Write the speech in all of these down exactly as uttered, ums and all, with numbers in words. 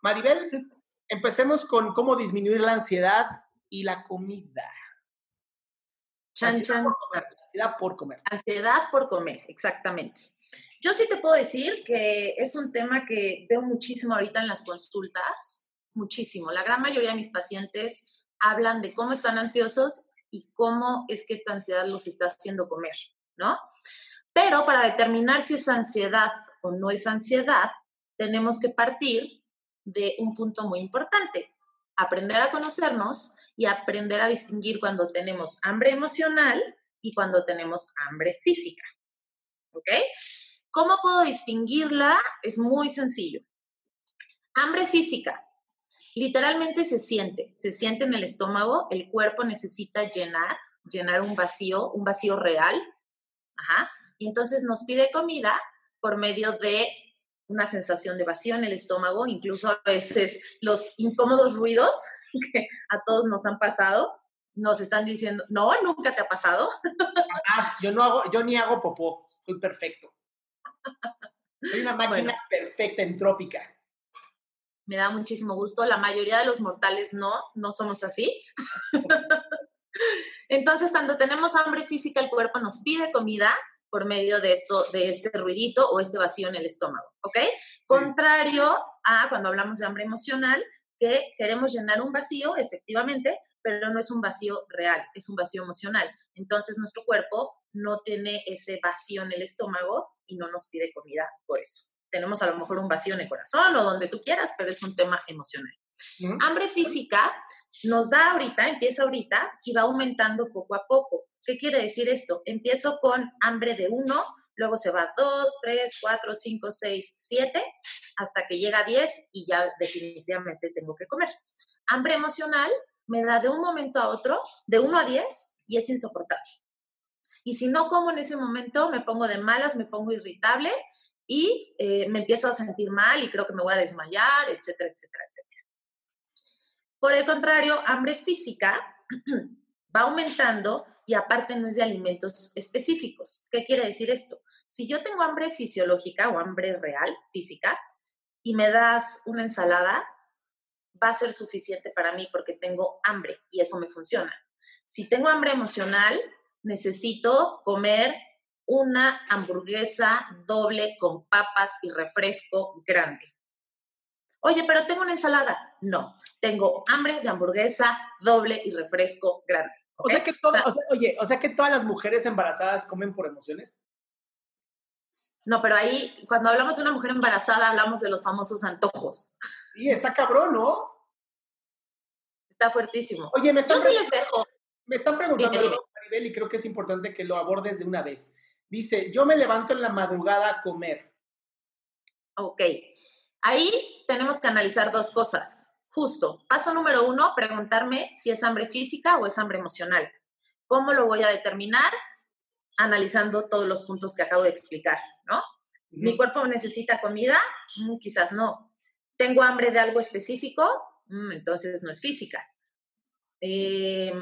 Maribel, empecemos con cómo disminuir la ansiedad y la comida. Chan, ansiedad chan. Por comer, ansiedad por comer. Ansiedad por comer, exactamente. Yo sí te puedo decir que es un tema que veo muchísimo ahorita en las consultas, muchísimo. La gran mayoría de mis pacientes hablan de cómo están ansiosos y cómo es que esta ansiedad los está haciendo comer, ¿no? Pero para determinar si es ansiedad o no es ansiedad, tenemos que partir de un punto muy importante, aprender a conocernos y aprender a distinguir cuando tenemos hambre emocional y cuando tenemos hambre física, ¿ok? ¿Cómo puedo distinguirla? Es muy sencillo. Hambre física, literalmente se siente, se siente en el estómago, el cuerpo necesita llenar, llenar un vacío, un vacío real, ajá, y entonces nos pide comida por medio de una sensación de vacío en el estómago, incluso a veces los incómodos ruidos que a todos nos han pasado, nos están diciendo, no, nunca te ha pasado. Además, yo, no hago, yo ni hago popó, soy perfecto. Soy una máquina bueno, perfecta, entrópica. Me da muchísimo gusto, la mayoría de los mortales no, no somos así. Entonces, cuando tenemos hambre física, el cuerpo nos pide comida, por medio de esto, de este ruidito o este vacío en el estómago, ¿ok? Contrario a cuando hablamos de hambre emocional, que queremos llenar un vacío, efectivamente, pero no es un vacío real, es un vacío emocional. Entonces, nuestro cuerpo no tiene ese vacío en el estómago y no nos pide comida por eso. Tenemos a lo mejor un vacío en el corazón o donde tú quieras, pero es un tema emocional. Mm-hmm. Hambre física nos da ahorita, empieza ahorita y va aumentando poco a poco. ¿Qué quiere decir esto? Empiezo con hambre de uno, luego se va dos, tres, cuatro, cinco, seis, siete, hasta que llega a diez y ya definitivamente tengo que comer. Hambre emocional me da de un momento a otro, de uno a diez, y es insoportable. Y si no como en ese momento, me pongo de malas, me pongo irritable y eh, me empiezo a sentir mal y creo que me voy a desmayar, etcétera, etcétera, etcétera. Por el contrario, hambre física va aumentando y aparte no es de alimentos específicos. ¿Qué quiere decir esto? Si yo tengo hambre fisiológica o hambre real, física, y me das una ensalada, va a ser suficiente para mí porque tengo hambre y eso me funciona. Si tengo hambre emocional, necesito comer una hamburguesa doble con papas y refresco grande. Oye, pero tengo una ensalada. No, tengo hambre de hamburguesa doble y refresco grande. ¿Okay? O sea que todo, o sea, o sea, oye, o sea que todas las mujeres embarazadas comen por emociones. No, pero ahí cuando hablamos de una mujer embarazada hablamos de los famosos antojos. Sí, está cabrón, ¿no? Está fuertísimo. Oye, me están Yo sí les dejo. Me están preguntando, dime, dime. Maribel, y creo que es importante que lo abordes de una vez. Dice, yo me levanto en la madrugada a comer. Ok. Ahí tenemos que analizar dos cosas. Justo, paso número uno, preguntarme si es hambre física o es hambre emocional. ¿Cómo lo voy a determinar? Analizando todos los puntos que acabo de explicar, ¿no? Uh-huh. ¿Mi cuerpo necesita comida? Mm, quizás no. ¿Tengo hambre de algo específico? Mm, entonces no es física. Eh,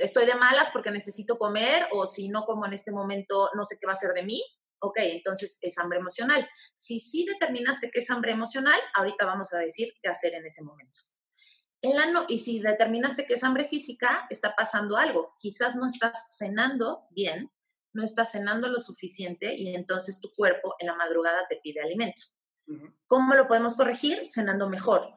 ¿Estoy de malas porque necesito comer? ¿O si no como en este momento no sé qué va a ser de mí? Ok, entonces es hambre emocional. Si sí determinaste que es hambre emocional, ahorita vamos a decir qué hacer en ese momento. En la no, y si determinaste que es hambre física, está pasando algo. Quizás no estás cenando bien, no estás cenando lo suficiente y entonces tu cuerpo en la madrugada te pide alimento. Uh-huh. ¿Cómo lo podemos corregir? Cenando mejor.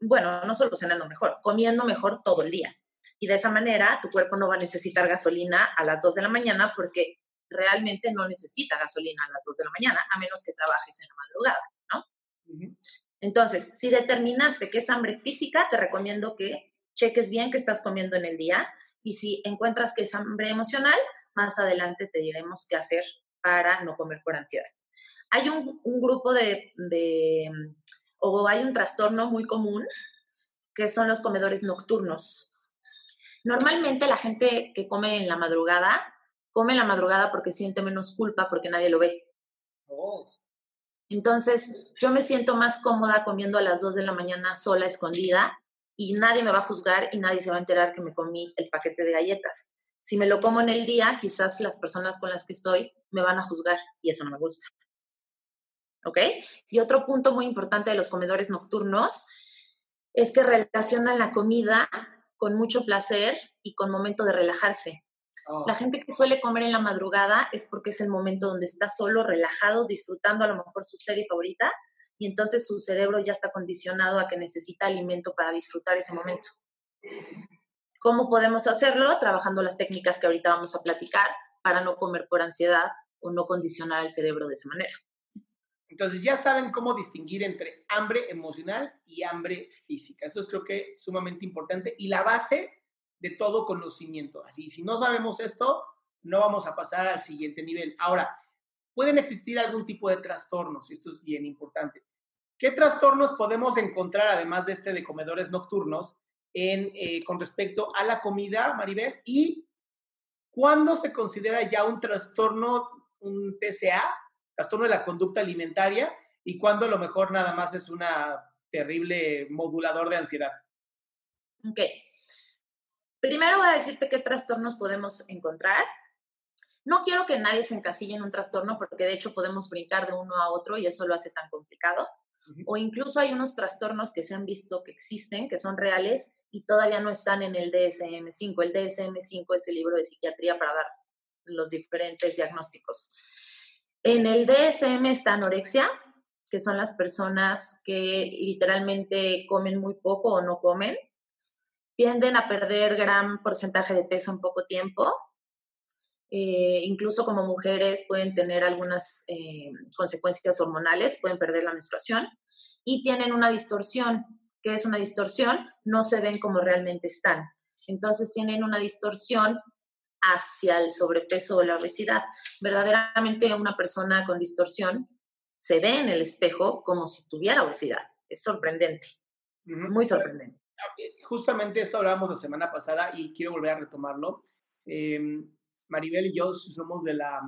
Bueno, no solo cenando mejor, comiendo mejor todo el día. Y de esa manera tu cuerpo no va a necesitar gasolina a las dos de la mañana porque realmente no necesita gasolina a las dos de la mañana a menos que trabajes en la madrugada, ¿no? Uh-huh. Entonces, si determinaste que es hambre física, te recomiendo que cheques bien qué estás comiendo en el día y si encuentras que es hambre emocional, más adelante te diremos qué hacer para no comer por ansiedad. Hay un, un grupo de, de, o hay un trastorno muy común que son los comedores nocturnos. Normalmente la gente que come en la madrugada, come en la madrugada porque siente menos culpa porque nadie lo ve. Oh. Entonces, yo me siento más cómoda comiendo a las dos de la mañana sola, escondida, y nadie me va a juzgar y nadie se va a enterar que me comí el paquete de galletas. Si me lo como en el día, quizás las personas con las que estoy me van a juzgar y eso no me gusta. ¿Ok? Y otro punto muy importante de los comedores nocturnos es que relacionan la comida con mucho placer y con momento de relajarse. Oh. La gente que suele comer en la madrugada es porque es el momento donde está solo, relajado, disfrutando a lo mejor su serie favorita y entonces su cerebro ya está condicionado a que necesita alimento para disfrutar ese momento. ¿Cómo podemos hacerlo? Trabajando las técnicas que ahorita vamos a platicar para no comer por ansiedad o no condicionar el cerebro de esa manera. Entonces ya saben cómo distinguir entre hambre emocional y hambre física. Esto es creo que sumamente importante y la base de todo conocimiento. Así, si no sabemos esto, no vamos a pasar al siguiente nivel. Ahora, pueden existir algún tipo de trastornos, y esto es bien importante. ¿Qué trastornos podemos encontrar, además de este de comedores nocturnos, en, eh, con respecto a la comida, Maribel? ¿Y cuándo se considera ya un trastorno, un T C A, trastorno de la conducta alimentaria, y cuándo a lo mejor nada más es una terrible modulador de ansiedad? Ok. Primero voy a decirte qué trastornos podemos encontrar. No quiero que nadie se encasille en un trastorno porque de hecho podemos brincar de uno a otro y eso lo hace tan complicado. Uh-huh. O incluso hay unos trastornos que se han visto que existen, que son reales y todavía no están en el D S M cinco. El D S M cinco es el libro de psiquiatría para dar los diferentes diagnósticos. En el D S M está anorexia, que son las personas que literalmente comen muy poco o no comen. Tienden a perder gran porcentaje de peso en poco tiempo. Eh, incluso como mujeres pueden tener algunas eh, consecuencias hormonales, pueden perder la menstruación y tienen una distorsión. ¿Qué es una distorsión? No se ven como realmente están. Entonces tienen una distorsión hacia el sobrepeso o la obesidad. Verdaderamente una persona con distorsión se ve en el espejo como si tuviera obesidad. Es sorprendente, uh-huh. Muy sorprendente. Justamente esto hablábamos la semana pasada y quiero volver a retomarlo. Eh, Maribel y yo somos de la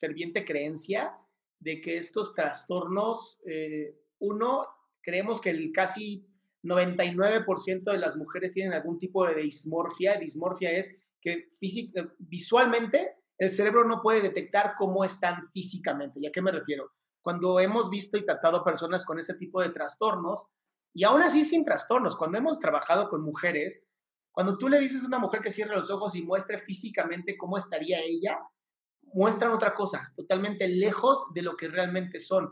ferviente creencia de que estos trastornos, eh, uno, creemos que el casi noventa y nueve por ciento de las mujeres tienen algún tipo de dismorfia. Dismorfia es que física, visualmente el cerebro no puede detectar cómo están físicamente. ¿Y a qué me refiero? Cuando hemos visto y tratado personas con ese tipo de trastornos, y aún así sin trastornos, cuando hemos trabajado con mujeres, cuando tú le dices a una mujer que cierre los ojos y muestre físicamente cómo estaría ella, muestran otra cosa, totalmente lejos de lo que realmente son.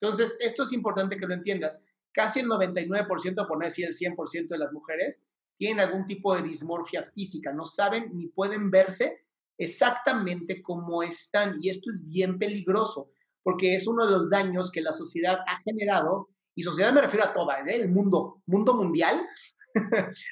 Entonces, esto es importante que lo entiendas. Casi el noventa y nueve por ciento, por no decir el cien por ciento de las mujeres, tienen algún tipo de dismorfia física. No saben ni pueden verse exactamente cómo están. Y esto es bien peligroso, porque es uno de los daños que la sociedad ha generado. Y sociedad me refiero a todas, ¿eh? El mundo, mundo mundial.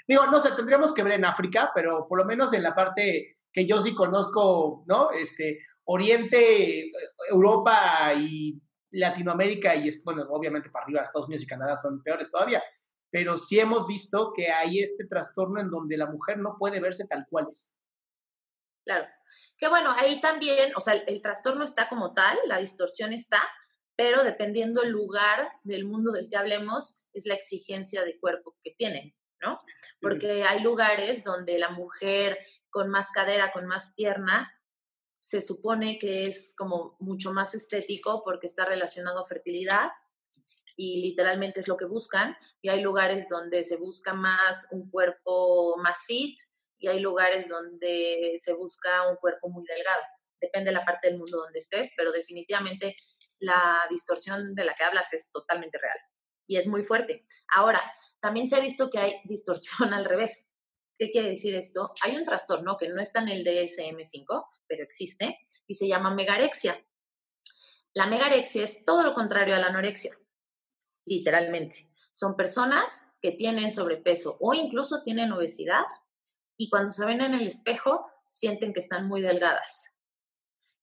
Digo, no sé, tendríamos que ver en África, pero por lo menos en la parte que yo sí conozco, ¿no? Este, Oriente, Europa y Latinoamérica, y bueno, obviamente para arriba, Estados Unidos y Canadá son peores todavía, pero sí hemos visto que hay este trastorno en donde la mujer no puede verse tal cual es. Claro. Que bueno, ahí también, o sea, el, el trastorno está como tal, la distorsión está, pero dependiendo el lugar del mundo del que hablemos, es la exigencia de cuerpo que tienen, ¿no? Porque hay lugares donde la mujer con más cadera, con más pierna, se supone que es como mucho más estético porque está relacionado a fertilidad y literalmente es lo que buscan. Y hay lugares donde se busca más un cuerpo más fit y hay lugares donde se busca un cuerpo muy delgado. Depende de la parte del mundo donde estés, pero definitivamente la distorsión de la que hablas es totalmente real y es muy fuerte. Ahora, también se ha visto que hay distorsión al revés. ¿Qué quiere decir esto? Hay un trastorno que no está en el D S M cinco, pero existe, y se llama megarexia. La megarexia es todo lo contrario a la anorexia, literalmente. Son personas que tienen sobrepeso o incluso tienen obesidad y cuando se ven en el espejo sienten que están muy delgadas,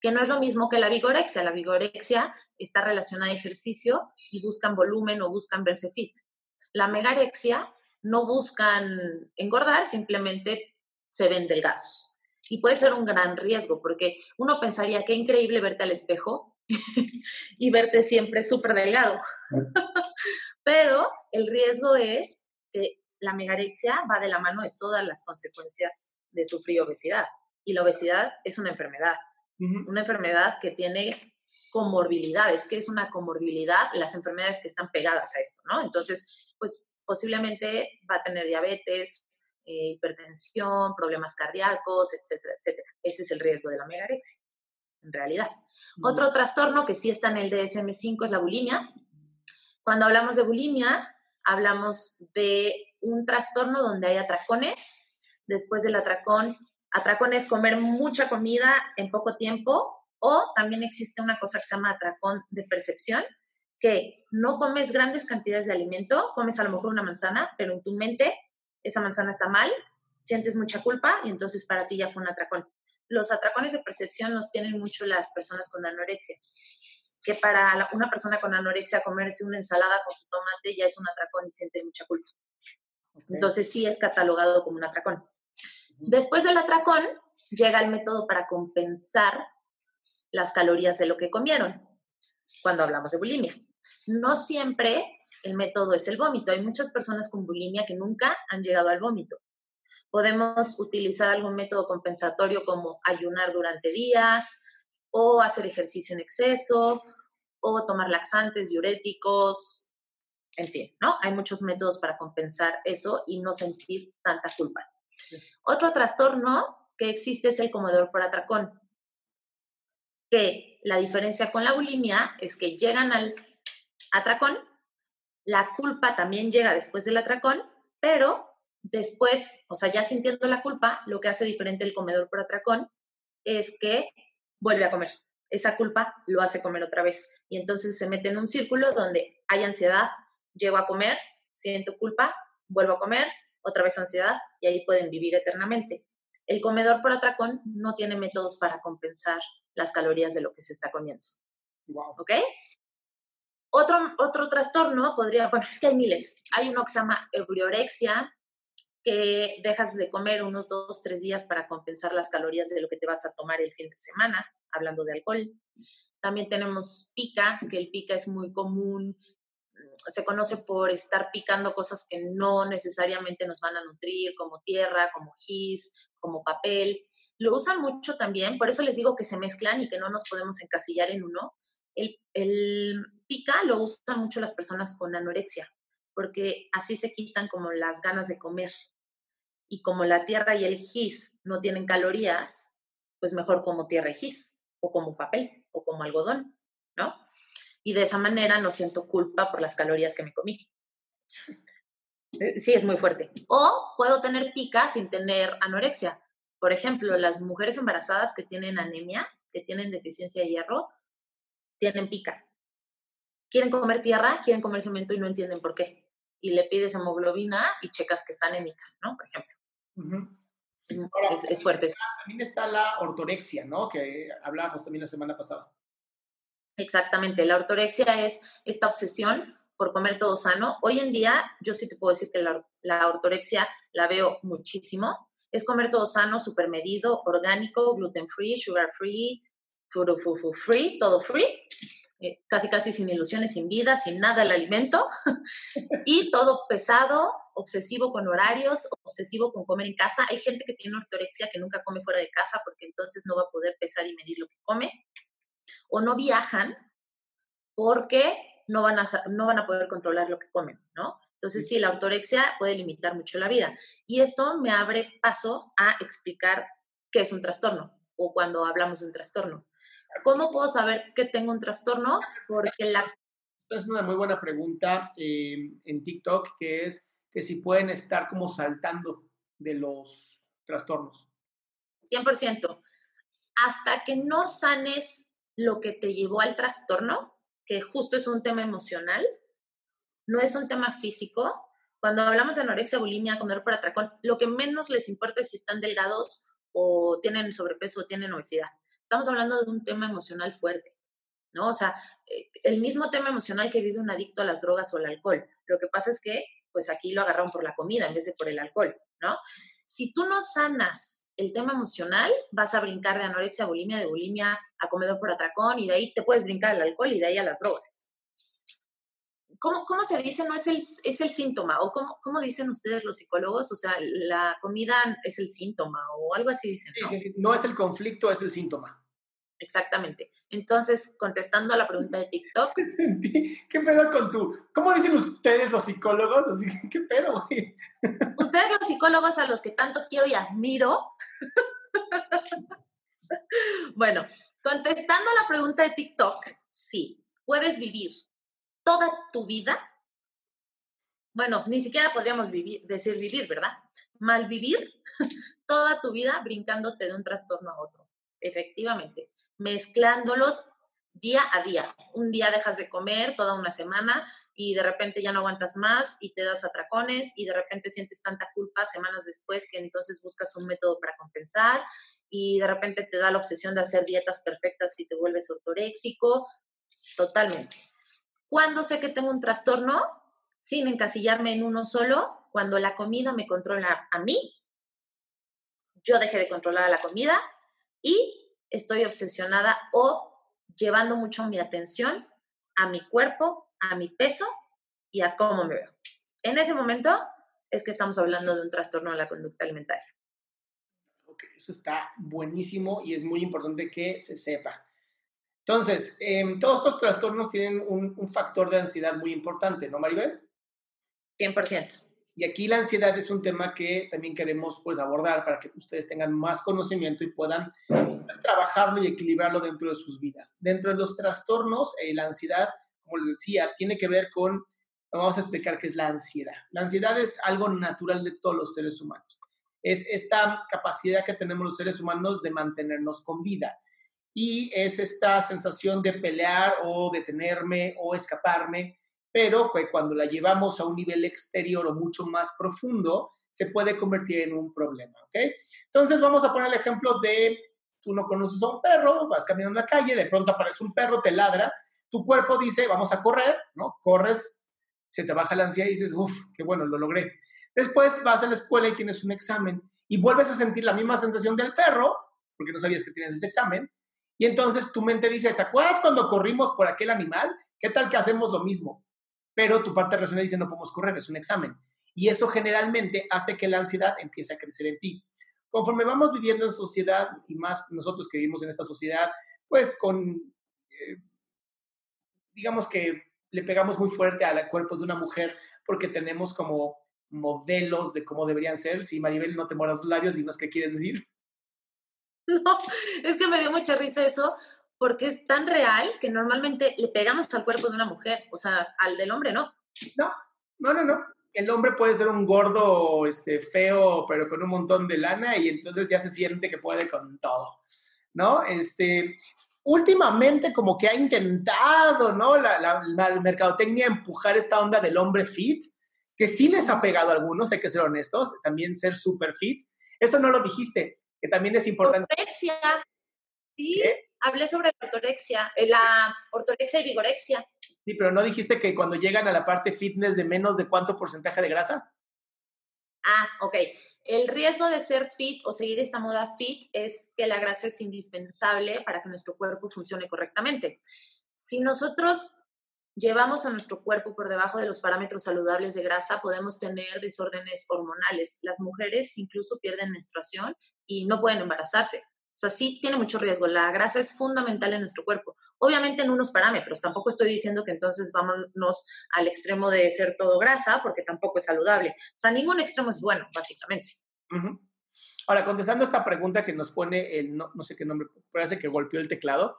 que no es lo mismo que la vigorexia. La vigorexia está relacionada a ejercicio y buscan volumen o buscan verse fit. La megarexia no buscan engordar, simplemente se ven delgados. Y puede ser un gran riesgo, porque uno pensaría que es increíble verte al espejo y verte siempre súper delgado. Pero el riesgo es que la megarexia va de la mano de todas las consecuencias de sufrir obesidad. Y la obesidad es una enfermedad. Una enfermedad que tiene comorbilidades. ¿Qué es una comorbilidad? Las enfermedades que están pegadas a esto, ¿no? Entonces, pues posiblemente va a tener diabetes, eh, hipertensión, problemas cardíacos, etcétera, etcétera. Ese es el riesgo de la megarexia, en realidad. Mm. Otro trastorno que sí está en el D S M cinco es la bulimia. Cuando hablamos de bulimia, hablamos de un trastorno donde hay atracones. Después del atracón, atracón es comer mucha comida en poco tiempo, o también existe una cosa que se llama atracón de percepción, que no comes grandes cantidades de alimento, comes a lo mejor una manzana, pero en tu mente esa manzana está mal, sientes mucha culpa y entonces para ti ya fue un atracón. Los atracones de percepción los tienen mucho las personas con anorexia, que para una persona con anorexia comerse una ensalada con su tomate ya es un atracón y siente mucha culpa. Okay. Entonces sí es catalogado como un atracón. Después del atracón, llega el método para compensar las calorías de lo que comieron, cuando hablamos de bulimia. No siempre el método es el vómito. Hay muchas personas con bulimia que nunca han llegado al vómito. Podemos utilizar algún método compensatorio como ayunar durante días, o hacer ejercicio en exceso, o tomar laxantes, diuréticos, en fin, ¿no? Hay muchos métodos para compensar eso y no sentir tanta culpa. Otro trastorno que existe es el comedor por atracón, que la diferencia con la bulimia es que llegan al atracón, la culpa también llega después del atracón, pero después, o sea, ya sintiendo la culpa, lo que hace diferente el comedor por atracón es que vuelve a comer. Esa culpa lo hace comer otra vez y entonces se mete en un círculo donde hay ansiedad, llego a comer, siento culpa, vuelvo a comer, otra vez ansiedad, y ahí pueden vivir eternamente. El comedor por atracón no tiene métodos para compensar las calorías de lo que se está comiendo. Wow. ¿Ok? Otro, otro trastorno podría, bueno, es que hay miles. Hay uno que se llama eurorexia, que dejas de comer unos dos, tres días para compensar las calorías de lo que te vas a tomar el fin de semana, hablando de alcohol. También tenemos pica, que el pica es muy común. Se conoce por estar picando cosas que no necesariamente nos van a nutrir, como tierra, como gis, como papel. Lo usan mucho también, por eso les digo que se mezclan y que no nos podemos encasillar en uno. El, el pica lo usan mucho las personas con anorexia, porque así se quitan como las ganas de comer. Y como la tierra y el gis no tienen calorías, pues mejor como tierra y gis, o como papel, o como algodón, ¿no? Y de esa manera no siento culpa por las calorías que me comí. Sí, es muy fuerte. O puedo tener pica sin tener anorexia. Por ejemplo, las mujeres embarazadas que tienen anemia, que tienen deficiencia de hierro, tienen pica. Quieren comer tierra, quieren comer cemento y no entienden por qué. Y le pides hemoglobina y checas que está anémica, ¿no? Por ejemplo. Uh-huh. Ahora, es, es fuerte. Está, también está la ortorexia, ¿no? Que hablábamos también la semana pasada. Exactamente, la ortorexia es esta obsesión por comer todo sano. Hoy en día, yo sí te puedo decir que la, la ortorexia la veo muchísimo. Es comer todo sano, supermedido, orgánico, gluten free, sugar free, free, todo free. Eh, casi casi sin ilusiones, sin vida, sin nada el alimento. Y todo pesado obsesivo con horarios, obsesivo con comer en casa. Hay gente que tiene ortorexia que nunca come fuera de casa porque entonces no va a poder pesar y medir lo que come. O no viajan porque no van a, no van a poder controlar lo que comen, ¿no? Entonces, sí, la ortorexia puede limitar mucho la vida. Y esto me abre paso a explicar qué es un trastorno o cuando hablamos de un trastorno. ¿Cómo puedo saber que tengo un trastorno? Porque la... Es una muy buena pregunta eh, en TikTok, que es que si pueden estar como saltando de los trastornos. cien por ciento. Hasta que no sanes lo que te llevó al trastorno, que justo es un tema emocional, no es un tema físico. Cuando hablamos de anorexia, bulimia, comer por atracón, lo que menos les importa es si están delgados o tienen sobrepeso o tienen obesidad. Estamos hablando de un tema emocional fuerte, ¿no? O sea, el mismo tema emocional que vive un adicto a las drogas o al alcohol. Lo que pasa es que, pues aquí lo agarraron por la comida en vez de por el alcohol, ¿no? Si tú no sanas el tema emocional, vas a brincar de anorexia a bulimia, de bulimia a comedor por atracón, y de ahí te puedes brincar al alcohol y de ahí a las drogas. ¿Cómo, cómo se dice? No es el, es el síntoma, o cómo, ¿cómo dicen ustedes los psicólogos? O sea, la comida es el síntoma, o algo así dicen, ¿no? Sí, sí, sí. No es el conflicto, es el síntoma. Exactamente. Entonces, contestando a la pregunta de TikTok. ¿Qué sentí? ¿Qué pedo con tu...? ¿Cómo dicen ustedes los psicólogos? Así que, ¿qué pedo, güey? Ustedes los psicólogos a los que tanto quiero y admiro. Bueno, contestando a la pregunta de TikTok, sí, puedes vivir toda tu vida. Bueno, ni siquiera podríamos vivir, decir vivir, ¿verdad? Malvivir toda tu vida brincándote de un trastorno a otro. Efectivamente, mezclándolos día a día. Un día dejas de comer toda una semana y de repente ya no aguantas más y te das atracones y de repente sientes tanta culpa semanas después que entonces buscas un método para compensar y de repente te da la obsesión de hacer dietas perfectas y te vuelves ortoréxico. Totalmente. ¿Cuándo sé que tengo un trastorno? Sin encasillarme en uno solo, cuando la comida me controla a mí, yo dejé de controlar a la comida y estoy obsesionada o llevando mucho mi atención a mi cuerpo, a mi peso y a cómo me veo. En ese momento es que estamos hablando de un trastorno de la conducta alimentaria. Ok, eso está buenísimo y es muy importante que se sepa. Entonces, eh, todos estos trastornos tienen un, un factor de ansiedad muy importante, ¿no, Maribel? cien por ciento. Y aquí la ansiedad es un tema que también queremos pues, abordar para que ustedes tengan más conocimiento y puedan pues, trabajarlo y equilibrarlo dentro de sus vidas. Dentro de los trastornos, eh, la ansiedad, como les decía, tiene que ver con, vamos a explicar qué es la ansiedad. La ansiedad es algo natural de todos los seres humanos. Es esta capacidad que tenemos los seres humanos de mantenernos con vida. Y es esta sensación de pelear o detenerme o escaparme, pero que cuando la llevamos a un nivel exterior o mucho más profundo, se puede convertir en un problema, ¿ok? Entonces, vamos a poner el ejemplo de, tú no conoces a un perro, vas caminando en la calle, de pronto aparece un perro, te ladra, tu cuerpo dice, vamos a correr, ¿no? Corres, se te baja la ansiedad y dices, uff, qué bueno, lo logré. Después vas a la escuela y tienes un examen y vuelves a sentir la misma sensación del perro, porque no sabías que tienes ese examen, y entonces tu mente dice, ¿te acuerdas cuando corrimos por aquel animal? ¿Qué tal que hacemos lo mismo? Pero tu parte racional dice, no podemos correr, es un examen. Y eso generalmente hace que la ansiedad empiece a crecer en ti. Conforme vamos viviendo en sociedad, y más nosotros que vivimos en esta sociedad, pues con, eh, digamos que le pegamos muy fuerte al cuerpo de una mujer porque tenemos como modelos de cómo deberían ser. Si Maribel, no te mueras los labios, dinos qué quieres decir. No, es que me dio mucha risa eso, porque es tan real que normalmente le pegamos al cuerpo de una mujer, o sea, al del hombre, ¿no? No, no, no, no. El hombre puede ser un gordo, este, feo, pero con un montón de lana y entonces ya se siente que puede con todo, ¿no? Este, últimamente como que ha intentado, ¿no? La, la, la mercadotecnia empujar esta onda del hombre fit, que sí les ha pegado a algunos, hay que ser honestos, también ser super fit. Eso no lo dijiste, que también es importante. Ortorexia. Sí, ¿qué? Hablé sobre la ortorexia, eh, la ortorexia y vigorexia. Sí, pero ¿no dijiste que cuando llegan a la parte fitness de menos de cuánto porcentaje de grasa? Ah, ok. El riesgo de ser fit o seguir esta moda fit es que la grasa es indispensable para que nuestro cuerpo funcione correctamente. Si nosotros llevamos a nuestro cuerpo por debajo de los parámetros saludables de grasa, podemos tener desórdenes hormonales. Las mujeres incluso pierden menstruación y no pueden embarazarse. O sea, sí tiene mucho riesgo. La grasa es fundamental en nuestro cuerpo. Obviamente en unos parámetros. Tampoco estoy diciendo que entonces vámonos al extremo de ser todo grasa, porque tampoco es saludable. O sea, ningún extremo es bueno, básicamente. Uh-huh. Ahora, contestando esta pregunta que nos pone, el no, no sé qué nombre, parece que golpeó el teclado,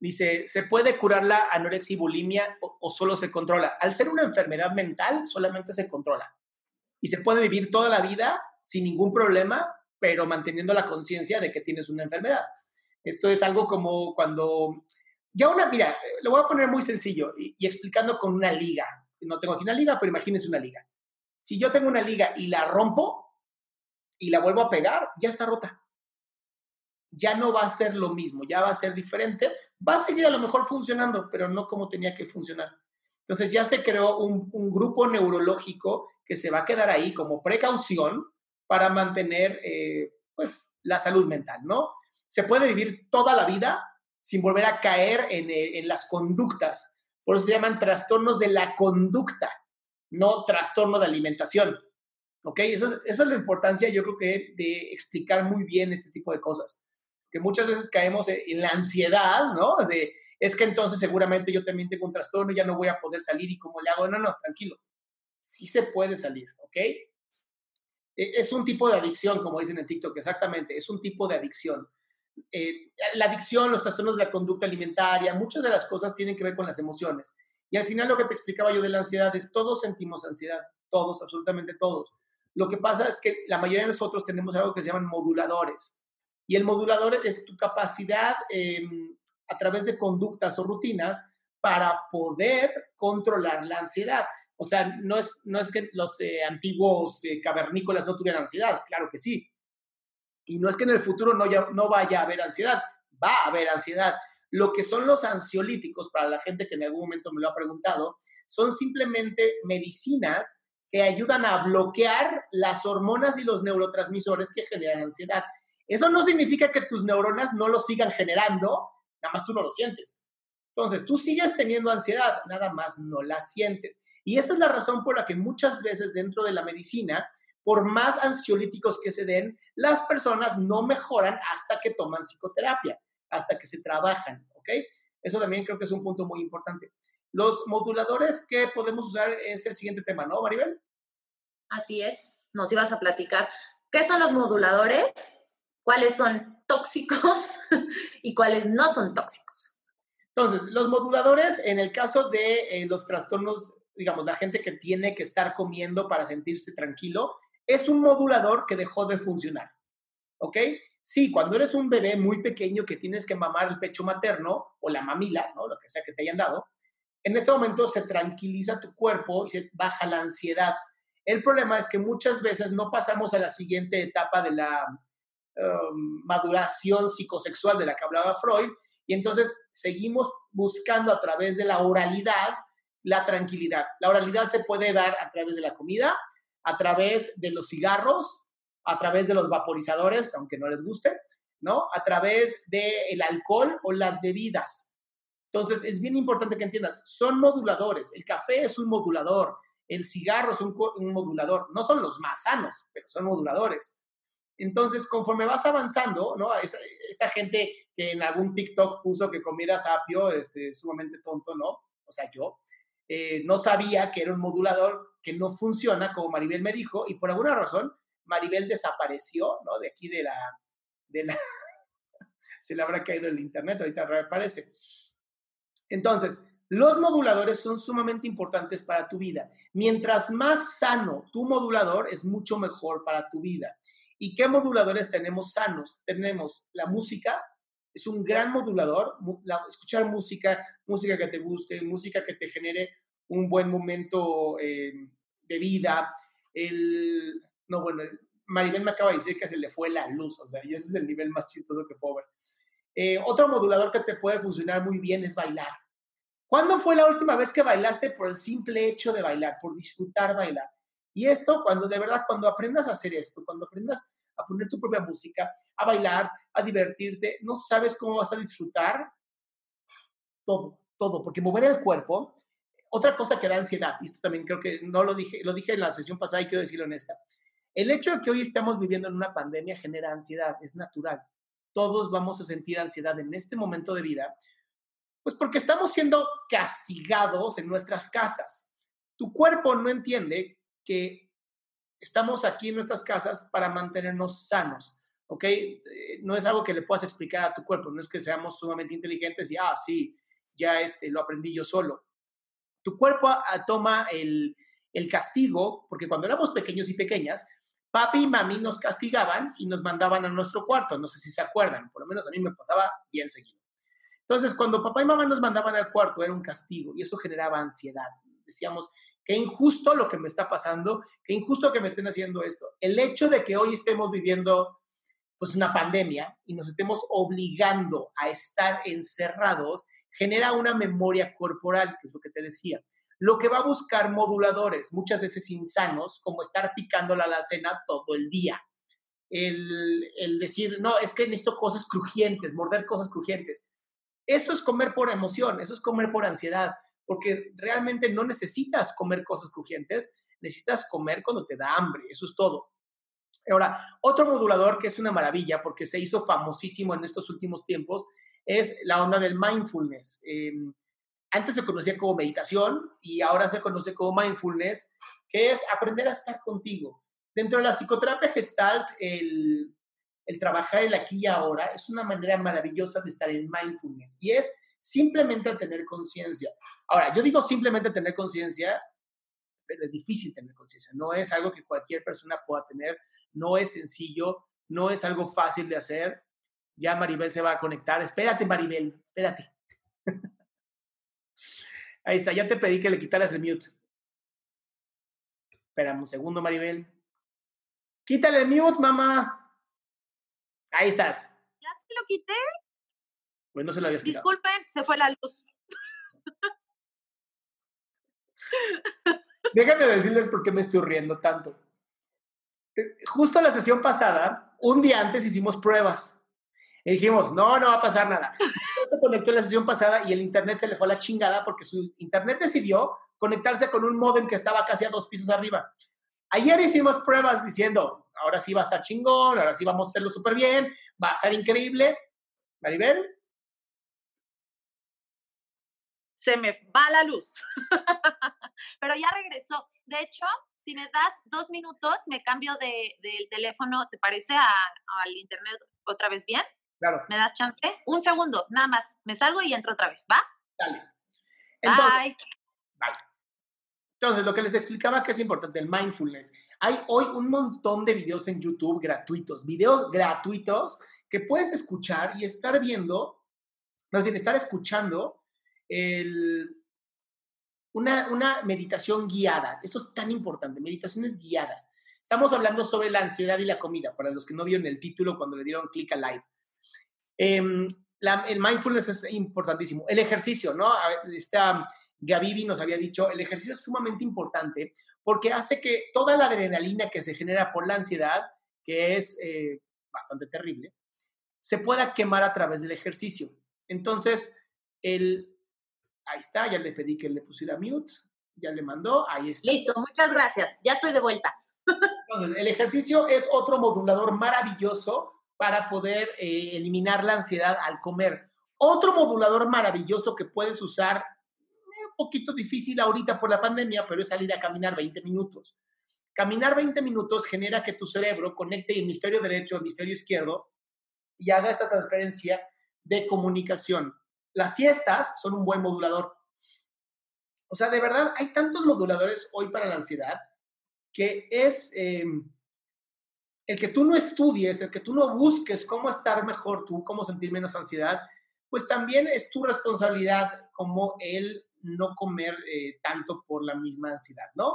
dice, ¿se puede curar la anorexia y bulimia o, o solo se controla? Al ser una enfermedad mental, solamente se controla. Y se puede vivir toda la vida sin ningún problema, pero manteniendo la conciencia de que tienes una enfermedad. Esto es algo como cuando... Ya una, mira, lo voy a poner muy sencillo y, y explicando con una liga. No tengo aquí una liga, pero imagínense una liga. Si yo tengo una liga y la rompo y la vuelvo a pegar, ya está rota. Ya no va a ser lo mismo, ya va a ser diferente. Va a seguir a lo mejor funcionando, pero no como tenía que funcionar. Entonces ya se creó un, un grupo neurológico que se va a quedar ahí como precaución para mantener, eh, pues, la salud mental, ¿no? Se puede vivir toda la vida sin volver a caer en, en las conductas. Por eso se llaman trastornos de la conducta, no trastorno de alimentación, ¿ok? Eso, eso es la importancia, yo creo que, de explicar muy bien este tipo de cosas. Que muchas veces caemos en, en la ansiedad, ¿no? De, es que entonces seguramente yo también tengo un trastorno, ya no voy a poder salir, ¿y cómo le hago? No, no, tranquilo. Sí se puede salir, ¿ok? Es un tipo de adicción, como dicen en TikTok, exactamente, es un tipo de adicción. Eh, la adicción, los trastornos de la conducta alimentaria, muchas de las cosas tienen que ver con las emociones. Y al final lo que te explicaba yo de la ansiedad es, todos sentimos ansiedad, todos, absolutamente todos. Lo que pasa es que la mayoría de nosotros tenemos algo que se llaman moduladores. Y el modulador es tu capacidad, eh, a través de conductas o rutinas, para poder controlar la ansiedad. O sea, no es, no es que los eh, antiguos eh, cavernícolas no tuvieran ansiedad, claro que sí. Y no es que en el futuro no, ya, no vaya a haber ansiedad, va a haber ansiedad. Lo que son los ansiolíticos, para la gente que en algún momento me lo ha preguntado, son simplemente medicinas que ayudan a bloquear las hormonas y los neurotransmisores que generan ansiedad. Eso no significa que tus neuronas no lo sigan generando, nada más tú no lo sientes. Entonces, tú sigues teniendo ansiedad, nada más no la sientes. Y esa es la razón por la que muchas veces dentro de la medicina, por más ansiolíticos que se den, las personas no mejoran hasta que toman psicoterapia, hasta que se trabajan, ¿ok? Eso también creo que es un punto muy importante. Los moduladores que podemos usar es el siguiente tema, ¿no, Maribel? Así es, nos ibas a platicar. ¿Qué son los moduladores? ¿Cuáles son tóxicos y cuáles no son tóxicos? Entonces, los moduladores, en el caso de eh, los trastornos, digamos, la gente que tiene que estar comiendo para sentirse tranquilo, es un modulador que dejó de funcionar, ¿ok? Sí, cuando eres un bebé muy pequeño que tienes que mamar el pecho materno o la mamila, ¿no? Lo que sea que te hayan dado, en ese momento se tranquiliza tu cuerpo y se baja la ansiedad. El problema es que muchas veces no pasamos a la siguiente etapa de la um, maduración psicosexual de la que hablaba Freud, y entonces seguimos buscando a través de la oralidad la tranquilidad. La oralidad se puede dar a través de la comida, a través de los cigarros, a través de los vaporizadores, aunque no les guste, ¿no? A través del alcohol o las bebidas. Entonces, es bien importante que entiendas, son moduladores. El café es un modulador, el cigarro es un, un modulador. No son los más sanos, pero son moduladores. Entonces, conforme vas avanzando, ¿no? Esta, esta gente... que en algún TikTok puso que comieras apio, este, sumamente tonto, ¿no? O sea, yo eh, no sabía que era un modulador que no funciona, como Maribel me dijo, y por alguna razón Maribel desapareció, ¿no? De aquí de la... De la se le habrá caído el internet, ahorita reaparece. Entonces, los moduladores son sumamente importantes para tu vida. Mientras más sano tu modulador, es mucho mejor para tu vida. ¿Y qué moduladores tenemos sanos? Tenemos la música. Es un gran modulador, escuchar música, música que te guste, música que te genere un buen momento eh, de vida. El, no, bueno, Maribel me acaba de decir que se le fue la luz, o sea, y ese es el nivel más chistoso que puedo ver. Eh, otro modulador que te puede funcionar muy bien es bailar. ¿Cuándo fue la última vez que bailaste por el simple hecho de bailar, por disfrutar bailar? Y esto, cuando de verdad, cuando aprendas a hacer esto, cuando aprendas a poner tu propia música, a bailar, a divertirte, no sabes cómo vas a disfrutar todo, todo, porque mover el cuerpo, Otra cosa que da ansiedad, y esto también creo que no lo dije, lo dije en la sesión pasada y quiero decirlo en esta. El hecho de que hoy estamos viviendo en una pandemia genera ansiedad, es natural. Todos vamos a sentir ansiedad en este momento de vida, pues porque estamos siendo castigados en nuestras casas. Tu cuerpo no entiende que estamos aquí en nuestras casas para mantenernos sanos, ¿ok? No es algo que le puedas explicar a tu cuerpo, no es que seamos sumamente inteligentes y, ah, sí, ya este, lo aprendí yo solo. Tu cuerpo a, toma el, el castigo, porque cuando éramos pequeños y pequeñas, papi y mami nos castigaban y nos mandaban a nuestro cuarto. No sé si se acuerdan, por lo menos a mí me pasaba bien seguido. Entonces, cuando papá y mamá nos mandaban al cuarto, era un castigo y eso generaba ansiedad. Decíamos, qué injusto lo que me está pasando, qué injusto que me estén haciendo esto. El hecho de que hoy estemos viviendo pues, una pandemia y nos estemos obligando a estar encerrados genera una memoria corporal, que es lo que te decía. Lo que va a buscar moduladores, muchas veces insanos, como estar picando la alacena todo el día. El, el decir, no, es que necesito cosas crujientes, morder cosas crujientes. Eso es comer por emoción, eso es comer por ansiedad, porque realmente no necesitas comer cosas crujientes, necesitas comer cuando te da hambre, eso es todo. Ahora, otro modulador que es una maravilla, porque se hizo famosísimo en estos últimos tiempos, es la onda del mindfulness. Eh, antes se conocía como meditación y ahora se conoce como mindfulness, que es aprender a estar contigo. Dentro de la psicoterapia gestalt, el, el trabajar el aquí y ahora es una manera maravillosa de estar en mindfulness y es simplemente tener conciencia. Ahora, yo digo simplemente tener conciencia, pero es difícil tener conciencia. No es algo que cualquier persona pueda tener, no es sencillo, no es algo fácil de hacer. Ya Maribel se va a conectar. Espérate, Maribel, espérate. Ahí está, ya te pedí que le quitaras el mute. Espérame un segundo, Maribel. Quítale el mute, mamá. Ahí estás. ¿Ya se lo quité? Bueno, se lo habías quitado. Disculpen, se fue la luz. Déjame decirles por qué me estoy riendo tanto. Justo la sesión pasada, un día antes hicimos pruebas. Y dijimos, no, no va a pasar nada. Se conectó en la sesión pasada y el internet se le fue a la chingada porque su internet decidió conectarse con un módem que estaba casi a dos pisos arriba. Ayer hicimos pruebas diciendo, ahora sí va a estar chingón, ahora sí vamos a hacerlo súper bien, va a estar increíble. Maribel. Se me va la luz. Pero ya regresó. De hecho, si me das dos minutos, me cambio de, del teléfono, ¿te parece? A, al internet otra vez, ¿bien? Claro. ¿Me das chance? Un segundo, nada más. Me salgo y entro otra vez, ¿va? Dale. Entonces, bye. Bye. Entonces, lo que les explicaba que es importante, el mindfulness. Hay hoy un montón de videos en YouTube gratuitos, videos gratuitos que puedes escuchar y estar viendo, más bien estar escuchando el, una, una meditación guiada. Esto es tan importante, meditaciones guiadas. Estamos hablando sobre la ansiedad y la comida, para los que no vieron el título cuando le dieron clic a live. Eh, la, el mindfulness es importantísimo. El ejercicio, ¿no? Esta Gavivi nos había dicho, el ejercicio es sumamente importante porque hace que toda la adrenalina que se genera por la ansiedad, que es eh, bastante terrible, se pueda quemar a través del ejercicio. Entonces, el, ahí está, ya le pedí que le pusiera mute, ya le mandó, ahí está. Listo, muchas gracias, ya estoy de vuelta. Entonces, el ejercicio es otro modulador maravilloso para poder eh, eliminar la ansiedad al comer. Otro modulador maravilloso que puedes usar, eh, un poquito difícil ahorita por la pandemia, pero es salir a caminar veinte minutos. Caminar veinte minutos genera que tu cerebro conecte hemisferio derecho, hemisferio izquierdo y haga esta transferencia de comunicación. Las siestas son un buen modulador. O sea, de verdad, hay tantos moduladores hoy para la ansiedad que es eh, el que tú no estudies, el que tú no busques cómo estar mejor tú, cómo sentir menos ansiedad, pues también es tu responsabilidad como el no comer eh, tanto por la misma ansiedad, ¿no?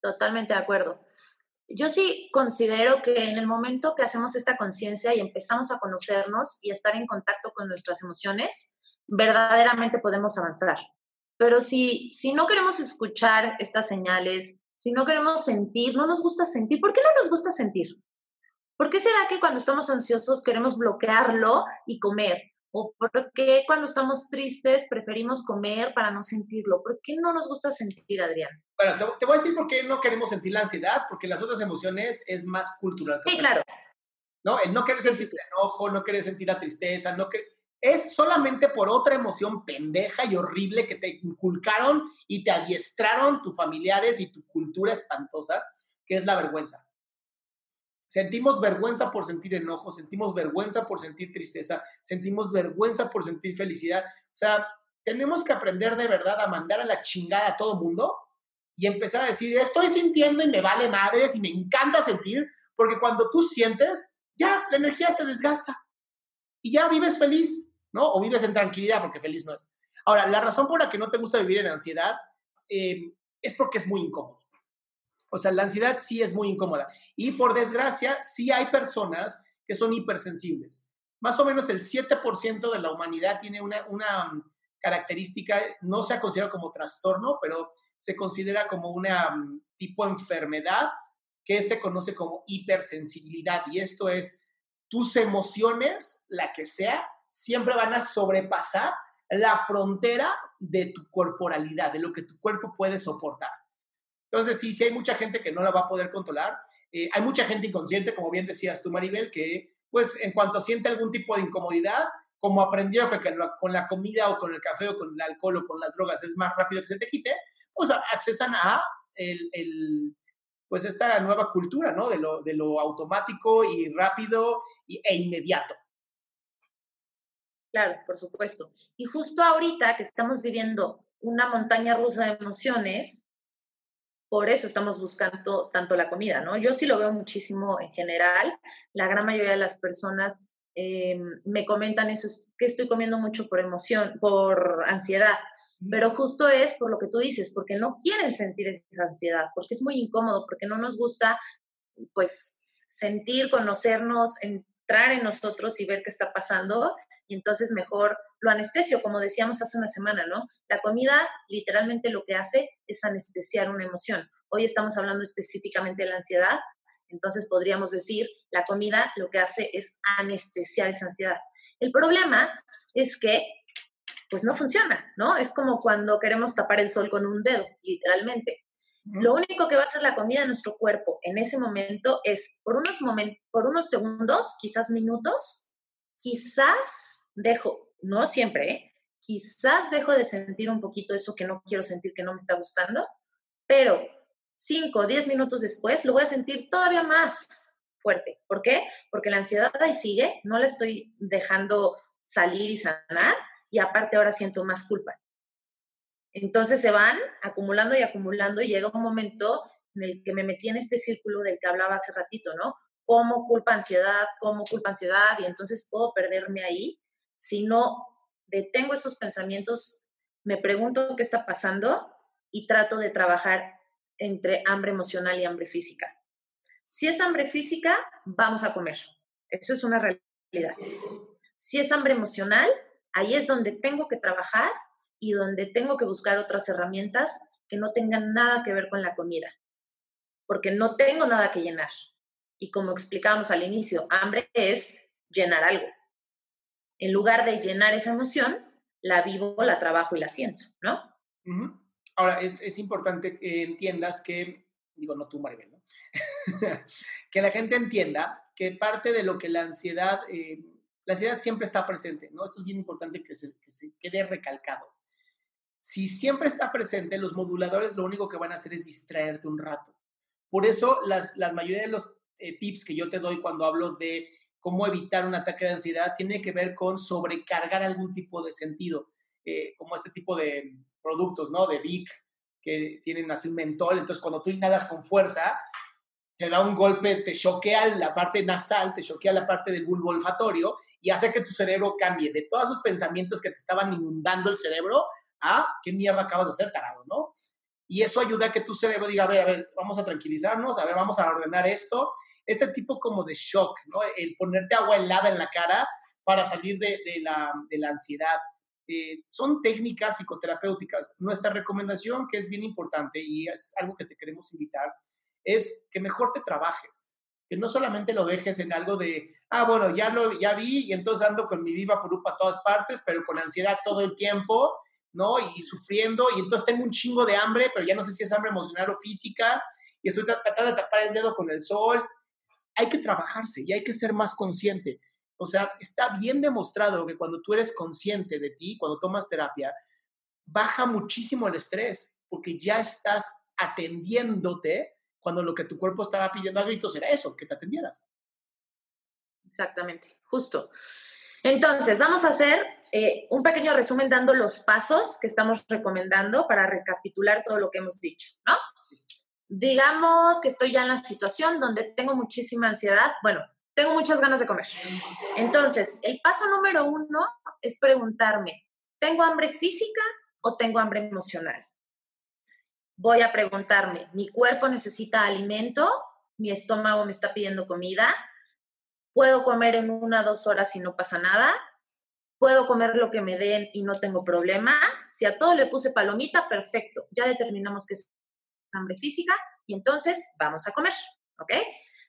Totalmente de acuerdo. Yo sí considero que en el momento que hacemos esta conciencia y empezamos a conocernos y a estar en contacto con nuestras emociones, verdaderamente podemos avanzar. Pero si, si no queremos escuchar estas señales, si no queremos sentir, no nos gusta sentir, ¿por qué no nos gusta sentir? ¿Por qué será que cuando estamos ansiosos queremos bloquearlo y comer? ¿O por qué cuando estamos tristes preferimos comer para no sentirlo? ¿Por qué no nos gusta sentir, Adrián? Bueno, te, te voy a decir por qué no queremos sentir la ansiedad, porque las otras emociones es más cultural. Sí, claro. ¿No? El no querer sentir el enojo, no querer sentir la tristeza, no querer... Es solamente por otra emoción pendeja y horrible que te inculcaron y te adiestraron tus familiares y tu cultura espantosa, que es la vergüenza. Sentimos vergüenza por sentir enojo, sentimos vergüenza por sentir tristeza, sentimos vergüenza por sentir felicidad. O sea, tenemos que aprender de verdad a mandar a la chingada a todo mundo y empezar a decir, estoy sintiendo y me vale madres y me encanta sentir, porque cuando tú sientes, ya la energía se desgasta y ya vives feliz, ¿no? O vives en tranquilidad, porque feliz no es. Ahora, la razón por la que no te gusta vivir en ansiedad eh, es porque es muy incómodo. O sea, la ansiedad sí es muy incómoda. Y por desgracia, sí hay personas que son hipersensibles. Más o menos el siete por ciento de la humanidad tiene una, una característica, no se ha considerado como trastorno, pero se considera como una um, tipo enfermedad que se conoce como hipersensibilidad. Y esto es, tus emociones, la que sea, siempre van a sobrepasar la frontera de tu corporalidad, de lo que tu cuerpo puede soportar. Entonces, sí, sí hay mucha gente que no la va a poder controlar. Eh, hay mucha gente inconsciente, como bien decías tú, Maribel, que, pues, en cuanto siente algún tipo de incomodidad, como aprendió que, que con la comida o con el café o con el alcohol o con las drogas es más rápido que se te quite, pues, accesan a el... el pues esta nueva cultura, ¿no? De lo, de lo automático y rápido y, e inmediato. Claro, por supuesto. Y justo ahorita que estamos viviendo una montaña rusa de emociones, por eso estamos buscando tanto la comida, ¿no? Yo sí lo veo muchísimo en general. La gran mayoría de las personas eh, me comentan eso, es que estoy comiendo mucho por emoción, por ansiedad. Pero justo es por lo que tú dices, porque no quieren sentir esa ansiedad, porque es muy incómodo, porque no nos gusta, pues, sentir, conocernos, entrar en nosotros y ver qué está pasando, y entonces mejor lo anestesio, como decíamos hace una semana, ¿no? La comida literalmente lo que hace es anestesiar una emoción. Hoy estamos hablando específicamente de la ansiedad, entonces podríamos decir, la comida lo que hace es anestesiar esa ansiedad. El problema es que pues no funciona, ¿no? Es como cuando queremos tapar el sol con un dedo, literalmente. Lo único que va a hacer la comida en nuestro cuerpo en ese momento es, por unos, moment- por unos segundos, quizás minutos, quizás dejo, no siempre, ¿eh? Quizás dejo de sentir un poquito eso que no quiero sentir, que no me está gustando, pero cinco o diez minutos después lo voy a sentir todavía más fuerte. ¿Por qué? Porque la ansiedad ahí sigue, no la estoy dejando salir y sanar, y aparte ahora siento más culpa. Entonces se van acumulando y acumulando y llega un momento en el que me metí en este círculo del que hablaba hace ratito, ¿no? Como culpa, ansiedad, como culpa, ansiedad, y entonces puedo perderme ahí. Si no detengo esos pensamientos, me pregunto qué está pasando y trato de trabajar entre hambre emocional y hambre física. Si es hambre física, vamos a comer. Eso es una realidad. Si es hambre emocional, ahí es donde tengo que trabajar y donde tengo que buscar otras herramientas que no tengan nada que ver con la comida, porque no tengo nada que llenar. Y como explicábamos al inicio, hambre es llenar algo. En lugar de llenar esa emoción, la vivo, la trabajo y la siento, ¿no? Uh-huh. Ahora, es, es importante que entiendas que, digo, no tú, Maribel, ¿no? que la gente entienda que parte de lo que la ansiedad... Eh, La ansiedad siempre está presente, ¿no? Esto es bien importante que se, que se quede recalcado. Si siempre está presente, los moduladores lo único que van a hacer es distraerte un rato. Por eso, las, la mayoría de los eh, tips que yo te doy cuando hablo de cómo evitar un ataque de ansiedad tiene que ver con sobrecargar algún tipo de sentido, eh, como este tipo de productos, ¿no? De Vic, que tienen así un mentol. Entonces, cuando tú inhalas con fuerza, te da un golpe, te choquea la parte nasal, te choquea la parte del bulbo olfatorio y hace que tu cerebro cambie de todos esos pensamientos que te estaban inundando el cerebro a ¿qué mierda acabas de hacer, tarado, no? Y eso ayuda a que tu cerebro diga, a ver, a ver, vamos a tranquilizarnos, a ver, vamos a ordenar esto. Este tipo como de shock, ¿no? El ponerte agua helada en la cara para salir de, de, la, de la ansiedad. Eh, son técnicas psicoterapéuticas. Nuestra recomendación, que es bien importante y es algo que te queremos invitar, es que mejor te trabajes, que no solamente lo dejes en algo de, ah, bueno, ya, lo, ya vi y entonces ando con mi viva por upa a todas partes, pero con ansiedad todo el tiempo, ¿no? Y sufriendo, y entonces tengo un chingo de hambre, pero ya no sé si es hambre emocional o física, y estoy tratando de tapar el dedo con el sol. Hay que trabajarse y hay que ser más consciente. O sea, está bien demostrado que cuando tú eres consciente de ti, cuando tomas terapia, baja muchísimo el estrés, porque ya estás atendiéndote cuando lo que tu cuerpo estaba pidiendo a gritos era eso, que te atendieras. Exactamente, justo. Entonces, vamos a hacer eh, un pequeño resumen dando los pasos que estamos recomendando para recapitular todo lo que hemos dicho, ¿no? Digamos que estoy ya en la situación donde tengo muchísima ansiedad, bueno, tengo muchas ganas de comer. Entonces, el paso número uno es preguntarme, ¿tengo hambre física o tengo hambre emocional? Voy a preguntarme, ¿mi cuerpo necesita alimento? ¿Mi estómago me está pidiendo comida? ¿Puedo comer en una o dos horas y no pasa nada? ¿Puedo comer lo que me den y no tengo problema? Si a todo le puse palomita, perfecto. Ya determinamos que es hambre física y entonces vamos a comer, ¿ok?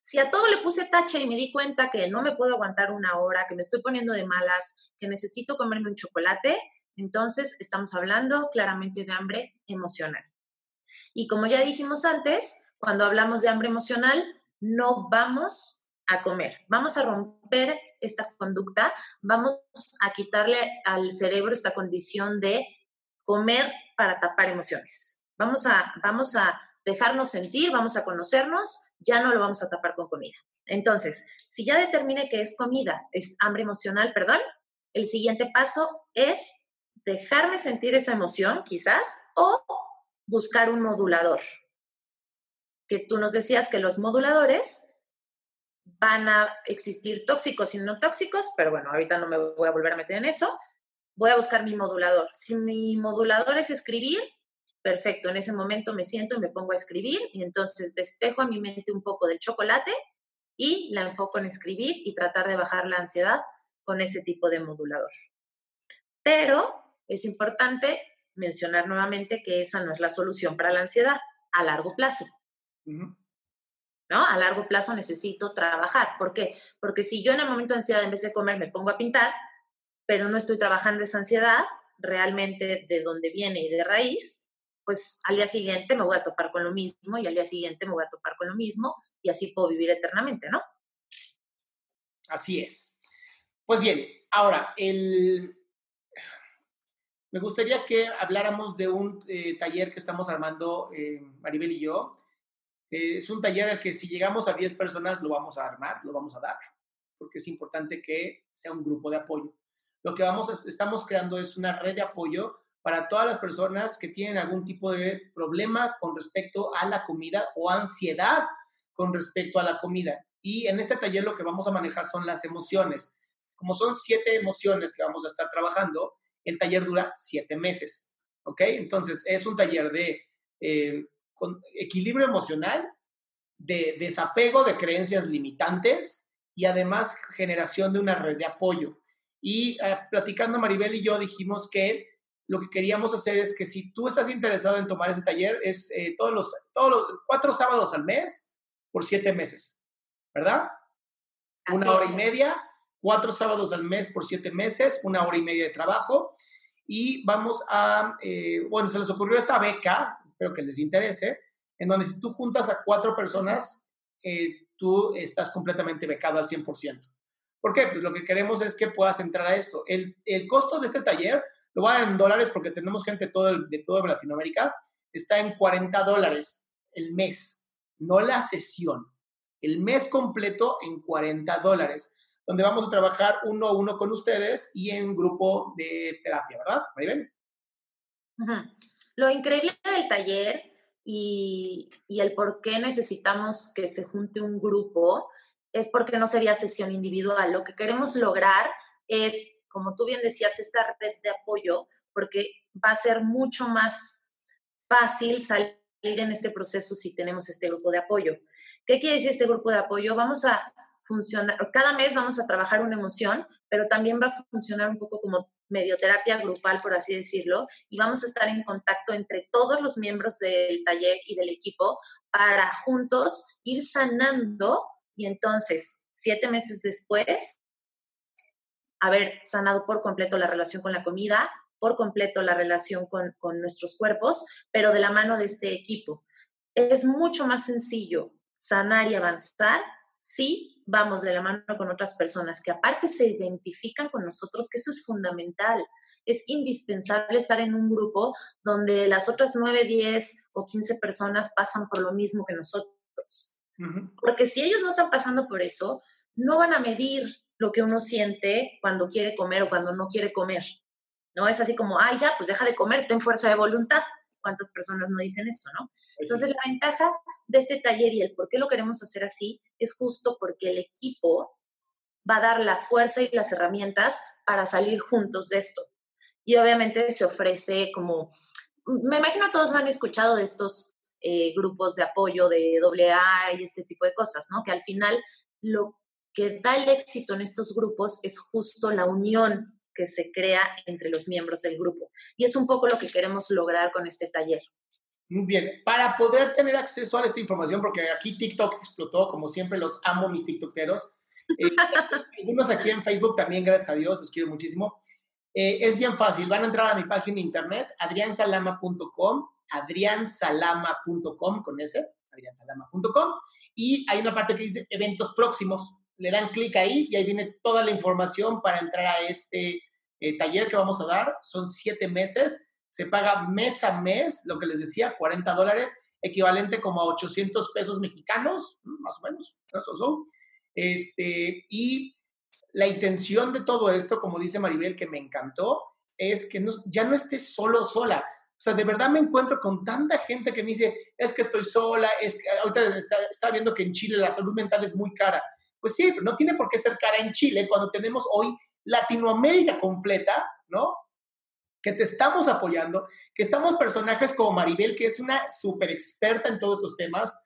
Si a todo le puse tache y me di cuenta que no me puedo aguantar una hora, que me estoy poniendo de malas, que necesito comerme un chocolate, entonces estamos hablando claramente de hambre emocional. Y como ya dijimos antes, cuando hablamos de hambre emocional, no vamos a comer. Vamos a romper esta conducta, vamos a quitarle al cerebro esta condición de comer para tapar emociones. Vamos a, vamos a dejarnos sentir, vamos a conocernos, ya no lo vamos a tapar con comida. Entonces, si ya determiné que es comida, es hambre emocional, perdón, el siguiente paso es dejarme sentir esa emoción, quizás, o buscar un modulador. Que tú nos decías que los moduladores van a existir tóxicos y no tóxicos, pero bueno, ahorita no me voy a volver a meter en eso. Voy a buscar mi modulador. Si mi modulador es escribir, perfecto, en ese momento me siento y me pongo a escribir y entonces despejo a mi mente un poco del chocolate y la enfoco en escribir y tratar de bajar la ansiedad con ese tipo de modulador. Pero es importante mencionar nuevamente que esa no es la solución para la ansiedad a largo plazo. Uh-huh. ¿No? A largo plazo necesito trabajar. ¿Por qué? Porque si yo en el momento de ansiedad en vez de comer me pongo a pintar, pero no estoy trabajando esa ansiedad realmente de donde viene y de raíz, pues al día siguiente me voy a topar con lo mismo y al día siguiente me voy a topar con lo mismo y así puedo vivir eternamente, ¿no? Así es. Pues bien, ahora, el... me gustaría que habláramos de un eh, taller que estamos armando eh, Maribel y yo. Eh, es un taller al que si llegamos a diez personas lo vamos a armar, lo vamos a dar, porque es importante que sea un grupo de apoyo. Lo que vamos a, estamos creando es una red de apoyo para todas las personas que tienen algún tipo de problema con respecto a la comida o ansiedad con respecto a la comida. Y en este taller lo que vamos a manejar son las emociones. Como son siete emociones que vamos a estar trabajando, el taller dura siete meses, ¿ok? Entonces, es un taller de eh, con equilibrio emocional, de desapego de creencias limitantes y además generación de una red de apoyo. Y eh, platicando Maribel y yo dijimos que lo que queríamos hacer es que si tú estás interesado en tomar ese taller, es eh, todos, los, todos los cuatro sábados al mes por siete meses, ¿verdad? Así una hora es. y media, cuatro sábados al mes por siete meses, una hora y media de trabajo. Y vamos a, eh, bueno, se les ocurrió esta beca, espero que les interese, en donde si tú juntas a cuatro personas, eh, tú estás completamente becado al cien por ciento. ¿Por qué? Pues lo que queremos es que puedas entrar a esto. El, el costo de este taller... lo voy a dar en dólares porque tenemos gente todo el, de toda Latinoamérica, está en cuarenta dólares el mes, no la sesión, el mes completo en cuarenta dólares, donde vamos a trabajar uno a uno con ustedes y en grupo de terapia, ¿verdad, Maribel? Uh-huh. Lo increíble del taller y, y el por qué necesitamos que se junte un grupo es porque no sería sesión individual. Lo que queremos lograr es, como tú bien decías, esta red de apoyo, porque va a ser mucho más fácil salir en este proceso si tenemos este grupo de apoyo. ¿Qué quiere decir este grupo de apoyo? Vamos a funcionar, cada mes vamos a trabajar una emoción, pero también va a funcionar un poco como medioterapia grupal, por así decirlo, y vamos a estar en contacto entre todos los miembros del taller y del equipo para juntos ir sanando Y entonces, siete meses después, haber sanado por completo la relación con la comida, por completo la relación con, con nuestros cuerpos, pero de la mano de este equipo. Es mucho más sencillo sanar y avanzar si vamos de la mano con otras personas que aparte se identifican con nosotros, que eso es fundamental. Es indispensable estar en un grupo donde las otras nueve, diez o quince personas pasan por lo mismo que nosotros. Uh-huh. Porque si ellos no están pasando por eso, no van a medir lo que uno siente cuando quiere comer o cuando no quiere comer. No es así como, ay, ya, pues deja de comer, ten fuerza de voluntad. ¿Cuántas personas no dicen esto, no? Entonces, la ventaja de este taller y el por qué lo queremos hacer así es justo porque el equipo va a dar la fuerza y las herramientas para salir juntos de esto. Y obviamente se ofrece como... Me imagino todos han escuchado de estos eh, grupos de apoyo de doble A y este tipo de cosas, ¿no? Que al final lo que da el éxito en estos grupos es justo la unión que se crea entre los miembros del grupo. Y es un poco lo que queremos lograr con este taller. Muy bien. Para poder tener acceso a esta información, porque aquí TikTok explotó, como siempre, los amo, mis tiktokeros. Eh, algunos aquí en Facebook también, gracias a Dios, los quiero muchísimo. Eh, es bien fácil. Van a entrar a mi página de internet, adrian salama punto com, adrian salama punto com, con ese, adrian salama punto com, y hay una parte que dice eventos próximos. Le dan clic ahí y ahí viene toda la información para entrar a este eh, taller que vamos a dar. Son siete meses. Se paga mes a mes, lo que les decía, cuarenta dólares, equivalente como a ochocientos pesos mexicanos, más o menos. Eso son. Este, y la intención de todo esto, como dice Maribel, que me encantó, es que no, ya no estés solo sola. O sea, de verdad me encuentro con tanta gente que me dice, es que estoy sola, es que ahorita está, está viendo que en Chile la salud mental es muy cara. Pues sí, pero no tiene por qué ser cara en Chile cuando tenemos hoy Latinoamérica completa, ¿no? Que te estamos apoyando, que estamos personajes como Maribel, que es una súper experta en todos los temas.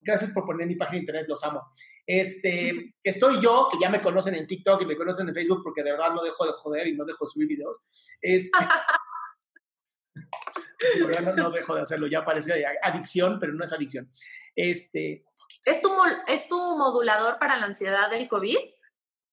Gracias por poner mi página de internet, los amo. Este, estoy yo, que ya me conocen en TikTok y me conocen en Facebook porque de verdad no dejo de joder y no dejo de subir videos. Este, de verdad no, no dejo de hacerlo, ya parece adicción, pero no es adicción. Este... ¿Es tu, ¿Es tu modulador para la ansiedad del COVID?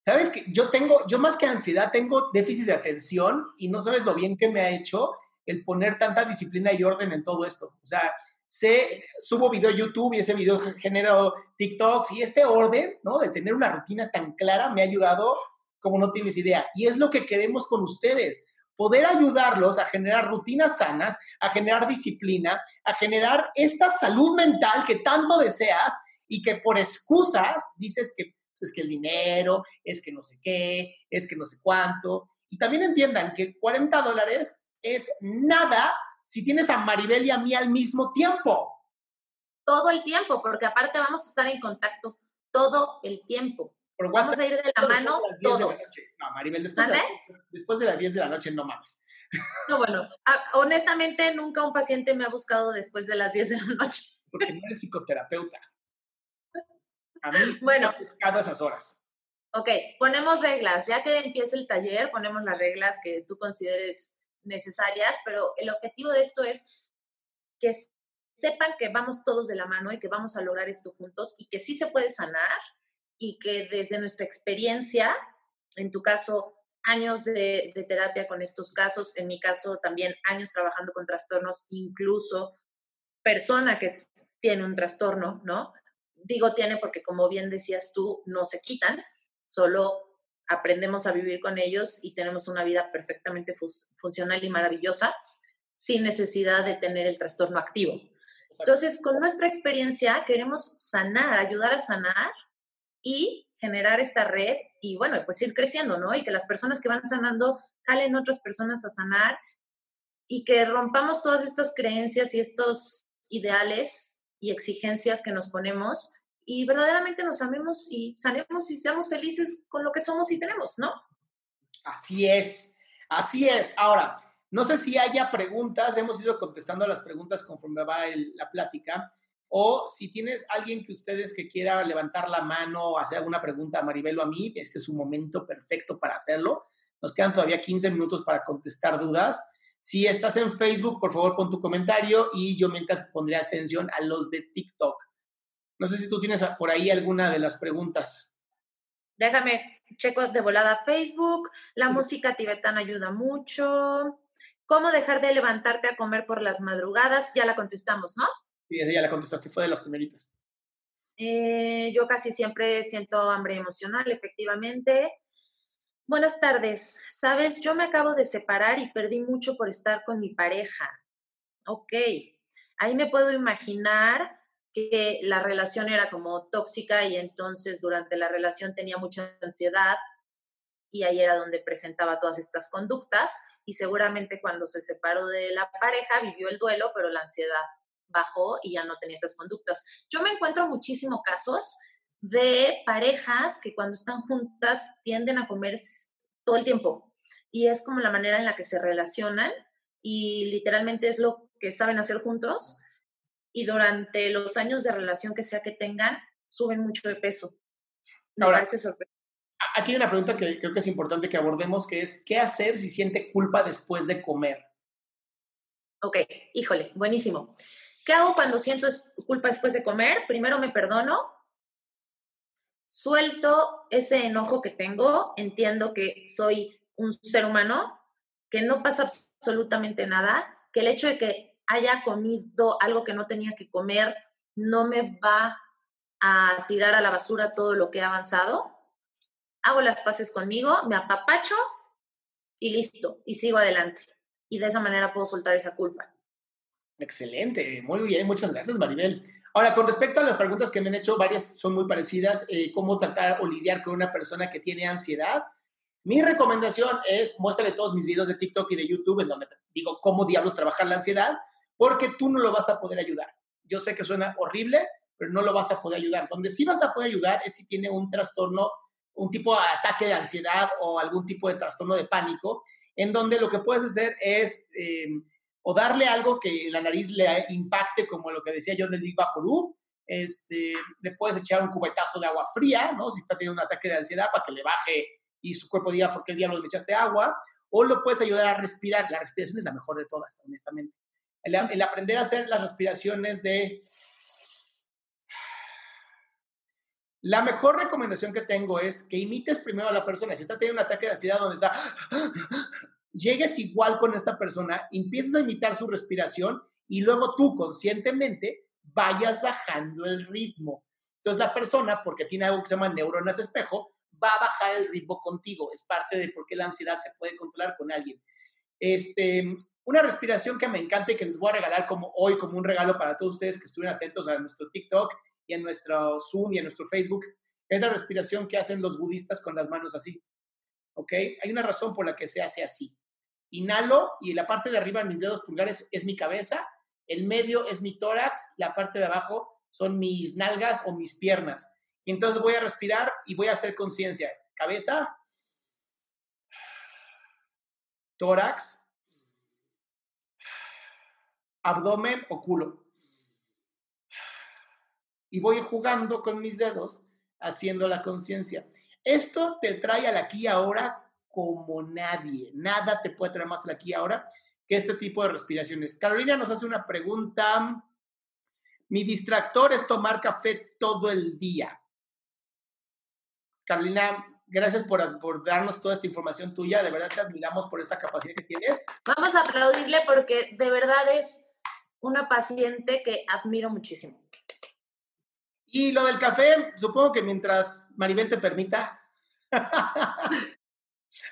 Sabes que yo tengo, yo más que ansiedad tengo déficit de atención y no sabes lo bien que me ha hecho el poner tanta disciplina y orden en todo esto. O sea, sé, subo video a YouTube y ese video genero TikToks y este orden, ¿no? De tener una rutina tan clara me ha ayudado como no tienes idea. Y es lo que queremos con ustedes. Poder ayudarlos a generar rutinas sanas, a generar disciplina, a generar esta salud mental que tanto deseas y que por excusas dices que pues es que el dinero, es que no sé qué, es que no sé cuánto. Y también entiendan que cuarenta dólares es nada si tienes a Maribel y a mí al mismo tiempo. Todo el tiempo, porque aparte vamos a estar en contacto todo el tiempo. Por WhatsApp, vamos a ir de la mano todos. No, Maribel, después de, la, después de las diez de la noche no mames. No, bueno, honestamente nunca un paciente me ha buscado después de las diez de la noche. Porque no eres psicoterapeuta. A mí bueno, cada esas horas. Ok, ponemos reglas. Ya que empieza el taller, ponemos las reglas que tú consideres necesarias, pero el objetivo de esto es que sepan que vamos todos de la mano y que vamos a lograr esto juntos y que sí se puede sanar y que desde nuestra experiencia, en tu caso, años de, de terapia con estos casos, en mi caso también años trabajando con trastornos, incluso persona que tiene un trastorno, ¿no? Digo tiene porque, como bien decías tú, no se quitan, solo aprendemos a vivir con ellos y tenemos una vida perfectamente funcional y maravillosa sin necesidad de tener el trastorno activo. Exacto. Entonces, con nuestra experiencia queremos sanar, ayudar a sanar y generar esta red y, bueno, pues ir creciendo, ¿no? Y que las personas que van sanando jalen otras personas a sanar y que rompamos todas estas creencias y estos ideales y exigencias que nos ponemos y verdaderamente nos amemos y sanemos y seamos felices con lo que somos y tenemos, ¿no? Así es, así es. Ahora, no sé si haya preguntas, hemos ido contestando a las preguntas conforme va el, la plática, o si tienes alguien que ustedes que quiera levantar la mano o hacer alguna pregunta a Maribel o a mí, este es un momento perfecto para hacerlo. Nos quedan todavía quince minutos para contestar dudas. Si estás en Facebook, por favor, pon tu comentario y yo mientras pondré atención a los de TikTok. No sé si tú tienes por ahí alguna de las preguntas. Déjame, checo de volada Facebook. La sí. música tibetana ayuda mucho. ¿Cómo dejar de levantarte a comer por las madrugadas? Ya la contestamos, ¿no? Sí, esa ya la contestaste, fue de las primeritas. Eh, yo casi siempre siento hambre emocional, efectivamente. Buenas tardes. Sabes, yo me acabo de separar y perdí mucho por estar con mi pareja. Ok. Ahí me puedo imaginar que la relación era como tóxica y entonces durante la relación tenía mucha ansiedad y ahí era donde presentaba todas estas conductas y seguramente cuando se separó de la pareja vivió el duelo, pero la ansiedad bajó y ya no tenía esas conductas. Yo me encuentro muchísimo casos de parejas que cuando están juntas tienden a comer todo el tiempo y es como la manera en la que se relacionan y literalmente es lo que saben hacer juntos y durante los años de relación que sea que tengan, suben mucho de peso. Me parece sorprendente. Aquí hay una pregunta que creo que es importante que abordemos, que es, ¿qué hacer si siente culpa después de comer? Ok, híjole, buenísimo. ¿Qué hago cuando siento culpa después de comer? Primero me perdono, suelto ese enojo que tengo, entiendo que soy un ser humano, que no pasa absolutamente nada, que el hecho de que haya comido algo que no tenía que comer no me va a tirar a la basura todo lo que he avanzado. Hago las paces conmigo, me apapacho y listo, y sigo adelante. Y de esa manera puedo soltar esa culpa. Excelente, muy bien, muchas gracias, Maribel. Ahora, con respecto a las preguntas que me han hecho, varias son muy parecidas, eh, cómo tratar o lidiar con una persona que tiene ansiedad. Mi recomendación es, muéstrale todos mis videos de TikTok y de YouTube, en donde digo cómo diablos trabajar la ansiedad, porque tú no lo vas a poder ayudar. Yo sé que suena horrible, pero no lo vas a poder ayudar. Donde sí vas a poder ayudar es si tiene un trastorno, un tipo de ataque de ansiedad o algún tipo de trastorno de pánico, en donde lo que puedes hacer es eh, o darle algo que la nariz le impacte, como lo que decía yo del Big Vaporú, este, le puedes echar un cubetazo de agua fría, ¿no? Si está teniendo un ataque de ansiedad, para que le baje y su cuerpo diga, ¿por qué diablos me echaste agua? O lo puedes ayudar a respirar. La respiración es la mejor de todas, honestamente. El, el aprender a hacer las respiraciones de... La mejor recomendación que tengo es que imites primero a la persona. Si está teniendo un ataque de ansiedad donde está... Llegues igual con esta persona, empieces a imitar su respiración y luego tú conscientemente vayas bajando el ritmo. Entonces la persona, porque tiene algo que se llama neuronas espejo, va a bajar el ritmo contigo. Es parte de por qué la ansiedad se puede controlar con alguien. Este, una respiración que me encanta y que les voy a regalar como hoy, como un regalo para todos ustedes que estuvieron atentos a nuestro TikTok y a nuestro Zoom y a nuestro Facebook, es la respiración que hacen los budistas con las manos así, ¿ok? Hay una razón por la que se hace así. Inhalo y la parte de arriba de mis dedos pulgares es mi cabeza, el medio es mi tórax, la parte de abajo son mis nalgas o mis piernas. Y entonces voy a respirar y voy a hacer conciencia. Cabeza, tórax, abdomen o culo. Y voy jugando con mis dedos, haciendo la conciencia. Esto te trae al aquí y ahora como nadie. Nada te puede traer más al aquí y ahora que este tipo de respiraciones. Carolina nos hace una pregunta. Mi distractor es tomar café todo el día. Carolina, gracias por, por darnos toda esta información tuya. De verdad te admiramos por esta capacidad que tienes. Vamos a aplaudirle porque de verdad es una paciente que admiro muchísimo. Y lo del café, supongo que mientras Maribel te permita.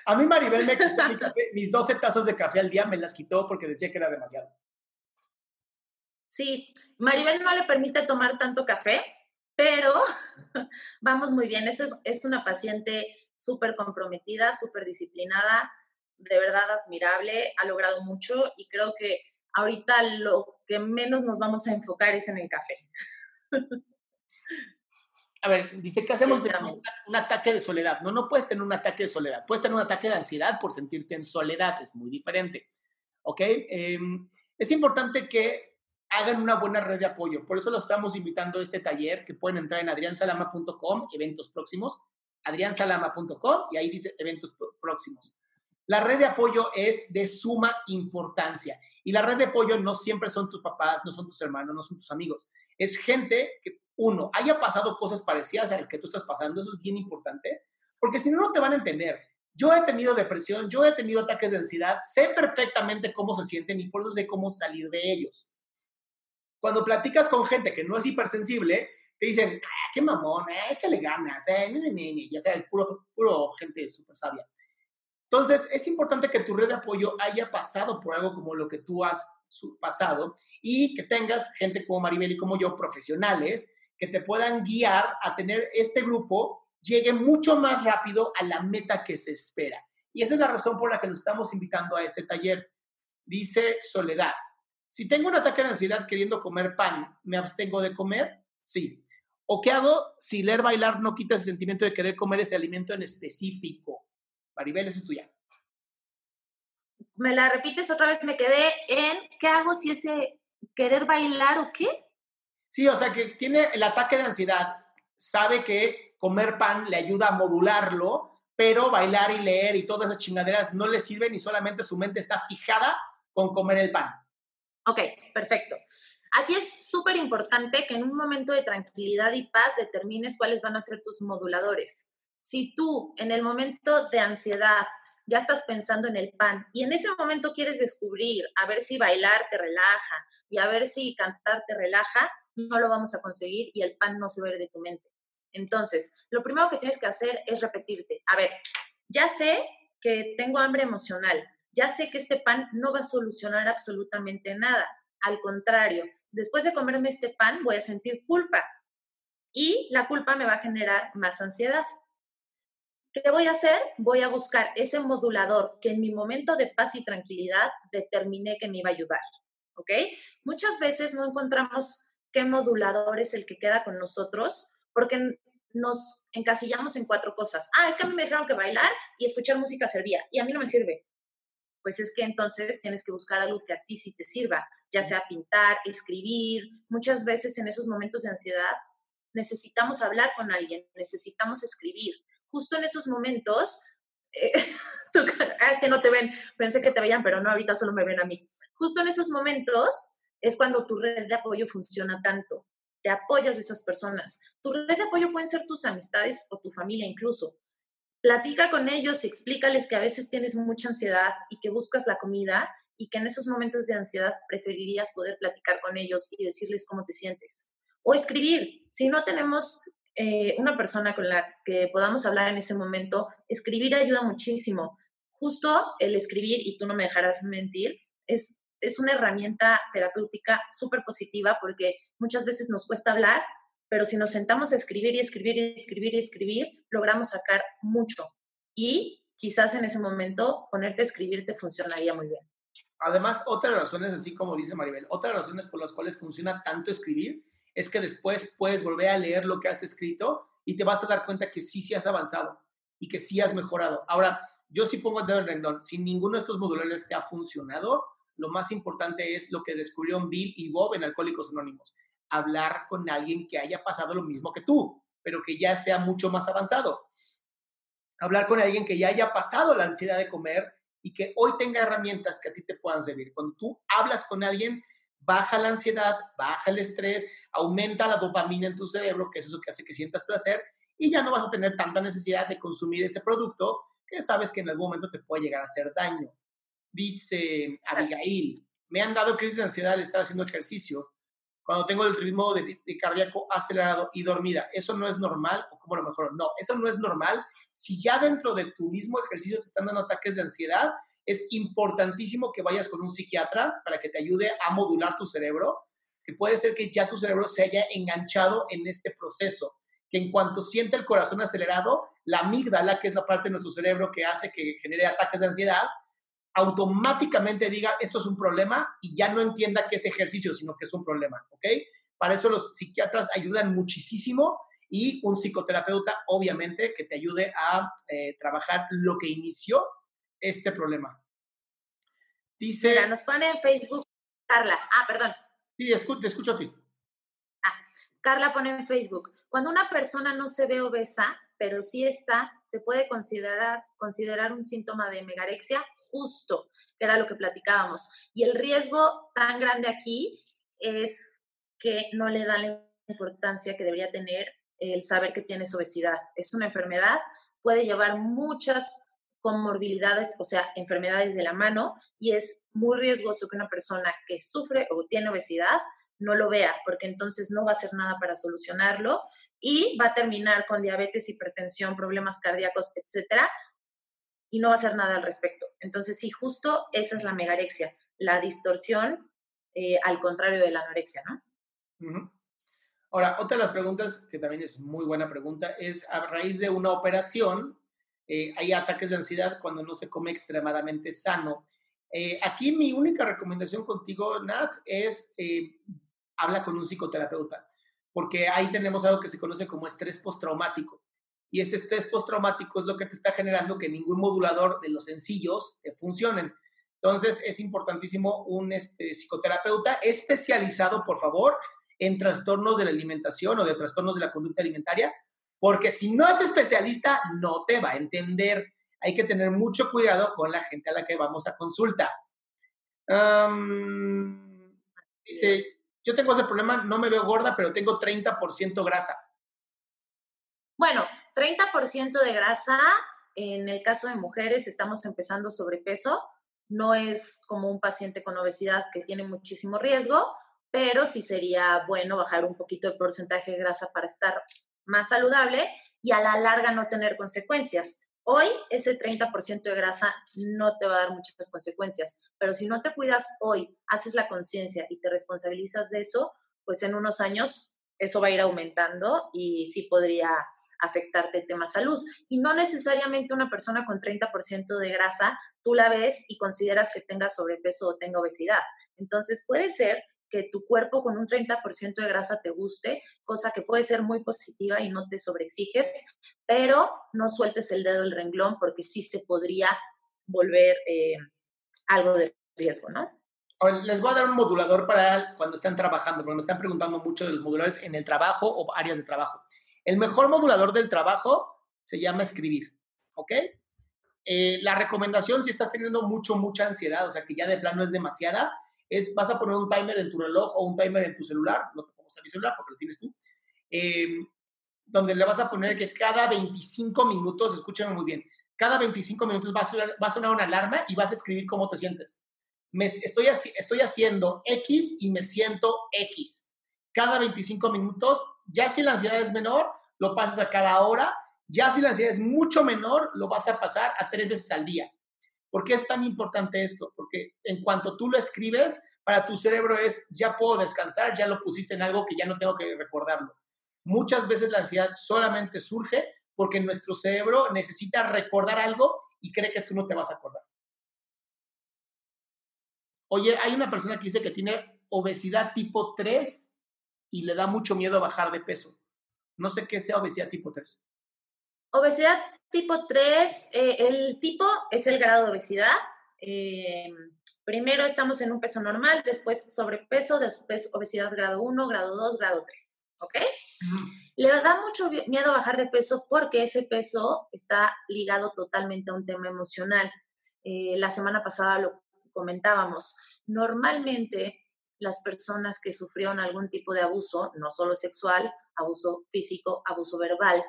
A mí Maribel me quitó mi café, mis doce tazas de café al día me las quitó porque decía que era demasiado. Sí, Maribel no le permite tomar tanto café, pero vamos muy bien. Eso es, es una paciente súper comprometida, súper disciplinada, de verdad admirable, ha logrado mucho y creo que ahorita lo que menos nos vamos a enfocar es en el café. A ver, dice, ¿qué hacemos de un, un ataque de soledad? No, no puedes tener un ataque de soledad. Puedes tener un ataque de ansiedad por sentirte en soledad. Es muy diferente. ¿Ok? Eh, es importante que hagan una buena red de apoyo. Por eso los estamos invitando a este taller, que pueden entrar en adrián salama punto com, eventos próximos, adrián salama punto com, y ahí dice eventos próximos. La red de apoyo es de suma importancia. Y la red de apoyo no siempre son tus papás, no son tus hermanos, no son tus amigos. Es gente que uno, haya pasado cosas parecidas a las que tú estás pasando. Eso es bien importante, porque si no, no te van a entender. Yo he tenido depresión, yo he tenido ataques de ansiedad, sé perfectamente cómo se sienten y por eso sé cómo salir de ellos. Cuando platicas con gente que no es hipersensible, te dicen, ah, qué mamón, eh, échale ganas, eh, ne, ne, ne. Ya sabes, puro, puro gente súper sabia. Entonces, es importante que tu red de apoyo haya pasado por algo como lo que tú has pasado y que tengas gente como Maribel y como yo, profesionales, que te puedan guiar a tener este grupo llegue mucho más rápido a la meta que se espera. Y esa es la razón por la que nos estamos invitando a este taller. Dice Soledad, si tengo un ataque de ansiedad queriendo comer pan, ¿me abstengo de comer? Sí. ¿O qué hago si leer, bailar no quita ese sentimiento de querer comer ese alimento en específico? Maribel, esa es tuya. ¿Me la repites otra vez? Me quedé en, ¿qué hago si ese querer bailar o qué? Sí, o sea, que tiene el ataque de ansiedad, sabe que comer pan le ayuda a modularlo, pero bailar y leer y todas esas chingaderas no le sirven y solamente su mente está fijada con comer el pan. Ok, perfecto. Aquí es súper importante que en un momento de tranquilidad y paz determines cuáles van a ser tus moduladores. Si tú en el momento de ansiedad ya estás pensando en el pan y en ese momento quieres descubrir a ver si bailar te relaja y a ver si cantar te relaja, no lo vamos a conseguir y el pan no se va a ir de tu mente. Entonces, lo primero que tienes que hacer es repetirte, a ver, ya sé que tengo hambre emocional, ya sé que este pan no va a solucionar absolutamente nada, al contrario, después de comerme este pan voy a sentir culpa y la culpa me va a generar más ansiedad. ¿Qué voy a hacer? Voy a buscar ese modulador que en mi momento de paz y tranquilidad determiné que me iba a ayudar, ¿ok? Muchas veces no encontramos qué modulador es el que queda con nosotros porque nos encasillamos en cuatro cosas. Ah, es que a mí me dijeron que bailar y escuchar música servía, y a mí no me sirve. Pues es que entonces tienes que buscar algo que a ti sí te sirva, ya sea pintar, escribir. Muchas veces en esos momentos de ansiedad necesitamos hablar con alguien, necesitamos escribir. Justo en esos momentos, eh, tú, ah, es que no te ven, pensé que te veían, pero no, ahorita solo me ven a mí. Justo en esos momentos es cuando tu red de apoyo funciona tanto. Te apoyas de esas personas. Tu red de apoyo pueden ser tus amistades o tu familia incluso. Platica con ellos y explícales que a veces tienes mucha ansiedad y que buscas la comida y que en esos momentos de ansiedad preferirías poder platicar con ellos y decirles cómo te sientes. O escribir. Si no tenemos eh, una persona con la que podamos hablar en ese momento, escribir ayuda muchísimo. Justo el escribir, y tú no me dejarás mentir, es... es una herramienta terapéutica súper positiva porque muchas veces nos cuesta hablar, pero si nos sentamos a escribir y escribir y escribir y escribir, logramos sacar mucho. Y quizás en ese momento ponerte a escribir te funcionaría muy bien. Además, otra de las razones, así como dice Maribel, otra de las razones por las cuales funciona tanto escribir es que después puedes volver a leer lo que has escrito y te vas a dar cuenta que sí, sí has avanzado y que sí has mejorado. Ahora, yo sí pongo el dedo en el renglón. Si ninguno de estos modulares te ha funcionado, lo más importante es lo que descubrieron Bill y Bob en Alcohólicos Anónimos. Hablar con alguien que haya pasado lo mismo que tú, pero que ya sea mucho más avanzado. Hablar con alguien que ya haya pasado la ansiedad de comer y que hoy tenga herramientas que a ti te puedan servir. Cuando tú hablas con alguien, baja la ansiedad, baja el estrés, aumenta la dopamina en tu cerebro, que es eso que hace que sientas placer, y ya no vas a tener tanta necesidad de consumir ese producto que sabes que en algún momento te puede llegar a hacer daño. Dice Abigail, me han dado crisis de ansiedad al estar haciendo ejercicio cuando tengo el ritmo de, de cardíaco acelerado y dormida. ¿Eso no es normal? ¿O cómo lo mejoro? No, eso no es normal. Si ya dentro de tu mismo ejercicio te están dando ataques de ansiedad, es importantísimo que vayas con un psiquiatra para que te ayude a modular tu cerebro, que puede ser que ya tu cerebro se haya enganchado en este proceso, que en cuanto siente el corazón acelerado, la amígdala, que es la parte de nuestro cerebro que hace que genere ataques de ansiedad, automáticamente diga, esto es un problema y ya no entienda que es ejercicio, sino que es un problema, ¿ok? Para eso los psiquiatras ayudan muchísimo y un psicoterapeuta, obviamente, que te ayude a eh, trabajar lo que inició este problema. Dice... Mira, nos pone en Facebook Carla. Ah, perdón. Sí, escu- te escucho a ti. Ah, Carla pone en Facebook, cuando una persona no se ve obesa, pero sí está, se puede considerar, considerar un síntoma de megarexia, justo, que era lo que platicábamos. Y el riesgo tan grande aquí es que no le da la importancia que debería tener el saber que tienes obesidad. Es una enfermedad, puede llevar muchas comorbilidades, o sea, enfermedades de la mano, y es muy riesgoso que una persona que sufre o tiene obesidad no lo vea, porque entonces no va a hacer nada para solucionarlo y va a terminar con diabetes, hipertensión, problemas cardíacos, etcétera, y no va a hacer nada al respecto. Entonces, sí, justo esa es la megarexia, la distorsión, eh, al contrario de la anorexia, ¿no? Uh-huh. Ahora, otra de las preguntas, que también es muy buena pregunta, es a raíz de una operación, eh, hay ataques de ansiedad cuando no se come extremadamente sano. Eh, aquí mi única recomendación contigo, Nat, es eh, habla con un psicoterapeuta, porque ahí tenemos algo que se conoce como estrés postraumático. Y este estrés postraumático es lo que te está generando que ningún modulador de los sencillos te funcionen. Entonces, es importantísimo un este, psicoterapeuta especializado, por favor, en trastornos de la alimentación o de trastornos de la conducta alimentaria, porque si no es especialista, no te va a entender. Hay que tener mucho cuidado con la gente a la que vamos a consulta. Um, dice, yo tengo ese problema, no me veo gorda, pero tengo treinta por ciento grasa. Bueno, treinta por ciento de grasa, en el caso de mujeres, estamos empezando sobrepeso. No es como un paciente con obesidad que tiene muchísimo riesgo, pero sí sería bueno bajar un poquito el porcentaje de grasa para estar más saludable y a la larga no tener consecuencias. Hoy ese treinta por ciento de grasa no te va a dar muchas consecuencias, pero si no te cuidas hoy, haces la conciencia y te responsabilizas de eso, pues en unos años eso va a ir aumentando y sí podría afectarte el tema salud. Y no necesariamente una persona con treinta por ciento de grasa, tú la ves y consideras que tenga sobrepeso o tenga obesidad. Entonces puede ser que tu cuerpo con un treinta por ciento de grasa te guste, cosa que puede ser muy positiva y no te sobreexiges, pero no sueltes el dedo del renglón porque sí se podría volver eh, algo de riesgo, ¿no? Les voy a dar un modulador para cuando están trabajando, porque me están preguntando mucho de los moduladores en el trabajo o áreas de trabajo. El mejor modulador del trabajo se llama escribir, ¿ok? Eh, la recomendación, si estás teniendo mucho, mucha ansiedad, o sea, que ya de plano es demasiada, es vas a poner un timer en tu reloj o un timer en tu celular, no te pongas a mi celular porque lo tienes tú, eh, donde le vas a poner que cada veinticinco minutos, escúchame muy bien, cada veinticinco minutos va a sonar, va a sonar una alarma y vas a escribir cómo te sientes. Me, estoy, estoy haciendo X y me siento X. Cada veinticinco minutos, ya si la ansiedad es menor, lo pasas a cada hora, ya si la ansiedad es mucho menor, lo vas a pasar a tres veces al día. ¿Por qué es tan importante esto? Porque en cuanto tú lo escribes, para tu cerebro es, ya puedo descansar, ya lo pusiste en algo que ya no tengo que recordarlo. Muchas veces la ansiedad solamente surge porque nuestro cerebro necesita recordar algo y cree que tú no te vas a acordar. Oye, hay una persona que dice que tiene obesidad tipo tres, y le da mucho miedo bajar de peso. No sé qué sea obesidad tipo tres. Obesidad tipo tres, eh, el tipo es el grado de obesidad. Eh, primero estamos en un peso normal, después sobrepeso, después obesidad grado uno, grado dos, grado tres. ¿Ok? Mm. Le da mucho miedo bajar de peso porque ese peso está ligado totalmente a un tema emocional. Eh, la semana pasada lo comentábamos. Normalmente las personas que sufrieron algún tipo de abuso, no solo sexual, abuso físico, abuso verbal,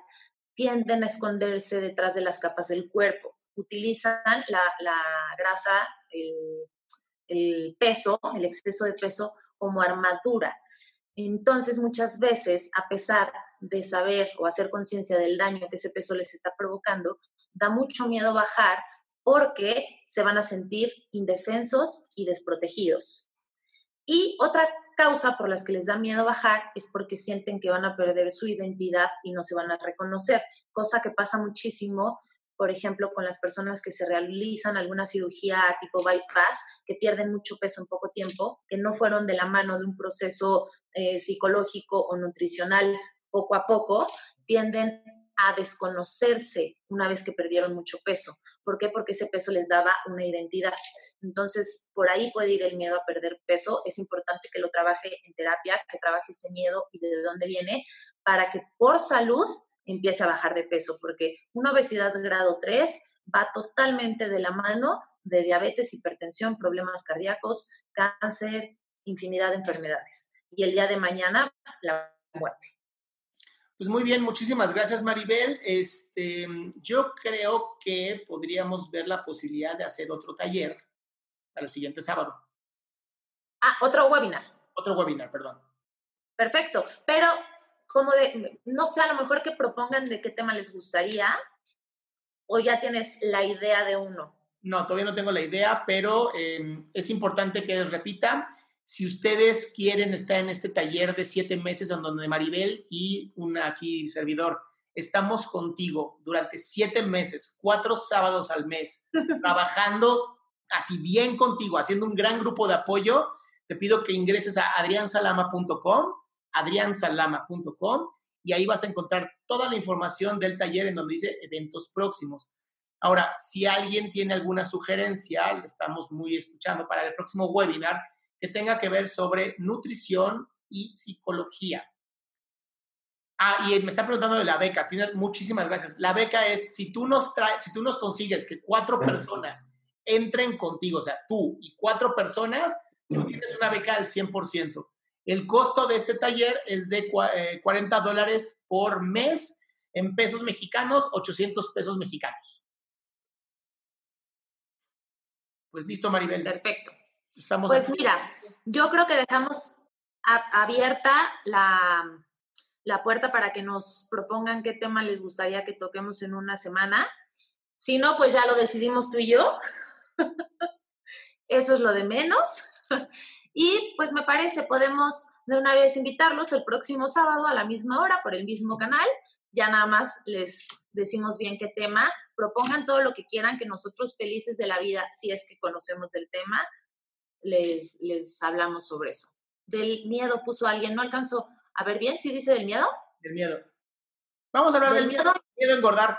tienden a esconderse detrás de las capas del cuerpo. Utilizan la, la grasa, el, el peso, el exceso de peso como armadura. Entonces, muchas veces, a pesar de saber o hacer conciencia del daño que ese peso les está provocando, da mucho miedo bajar porque se van a sentir indefensos y desprotegidos. Y otra causa por las que les da miedo bajar es porque sienten que van a perder su identidad y no se van a reconocer, cosa que pasa muchísimo, por ejemplo, con las personas que se realizan alguna cirugía tipo bypass, que pierden mucho peso en poco tiempo, que no fueron de la mano de un proceso eh, psicológico o nutricional poco a poco, tienden a desconocerse una vez que perdieron mucho peso. ¿Por qué? Porque ese peso les daba una identidad. Entonces, por ahí puede ir el miedo a perder peso. Es importante que lo trabaje en terapia, que trabaje ese miedo y de dónde viene, para que por salud empiece a bajar de peso, porque una obesidad de grado tres va totalmente de la mano de diabetes, hipertensión, problemas cardíacos, cáncer, infinidad de enfermedades. Y el día de mañana la muerte. Pues muy bien, muchísimas gracias, Maribel. Este, yo creo que podríamos ver la posibilidad de hacer otro taller para el siguiente sábado. Ah, otro webinar. Otro webinar, perdón. Perfecto, pero como de, no sé, a lo mejor que propongan de qué tema les gustaría o ya tienes la idea de uno. No, todavía no tengo la idea, pero eh, es importante que les repita. Si ustedes quieren estar en este taller de siete meses en donde Maribel y una aquí servidor estamos contigo durante siete meses, cuatro sábados al mes, trabajando así bien contigo, haciendo un gran grupo de apoyo, te pido que ingreses a adrian salama punto com, adrian salama punto com, y ahí vas a encontrar toda la información del taller en donde dice eventos próximos. Ahora, si alguien tiene alguna sugerencia, le estamos muy escuchando para el próximo webinar, que tenga que ver sobre nutrición y psicología. Ah, y me está preguntando de la beca. Tiene, muchísimas gracias. La beca es, si tú nos traes, si tú nos consigues que cuatro personas entren contigo, o sea, tú y cuatro personas, tú tienes una beca del cien por ciento. El costo de este taller es de cuarenta dólares por mes, en pesos mexicanos, ochocientos pesos mexicanos. Pues listo, Maribel. Perfecto. Estamos pues aquí. Mira, yo creo que dejamos abierta la, la puerta para que nos propongan qué tema les gustaría que toquemos en una semana. Si no, pues ya lo decidimos tú y yo. Eso es lo de menos. Y pues me parece, podemos de una vez invitarlos el próximo sábado a la misma hora por el mismo canal. Ya nada más les decimos bien qué tema. Propongan todo lo que quieran, que nosotros felices de la vida, si es que conocemos el tema, Les, les hablamos sobre eso. Del miedo puso alguien, no alcanzó a ver bien, ¿sí dice del miedo? Del miedo. Vamos a hablar del, del miedo, miedo. Miedo a engordar.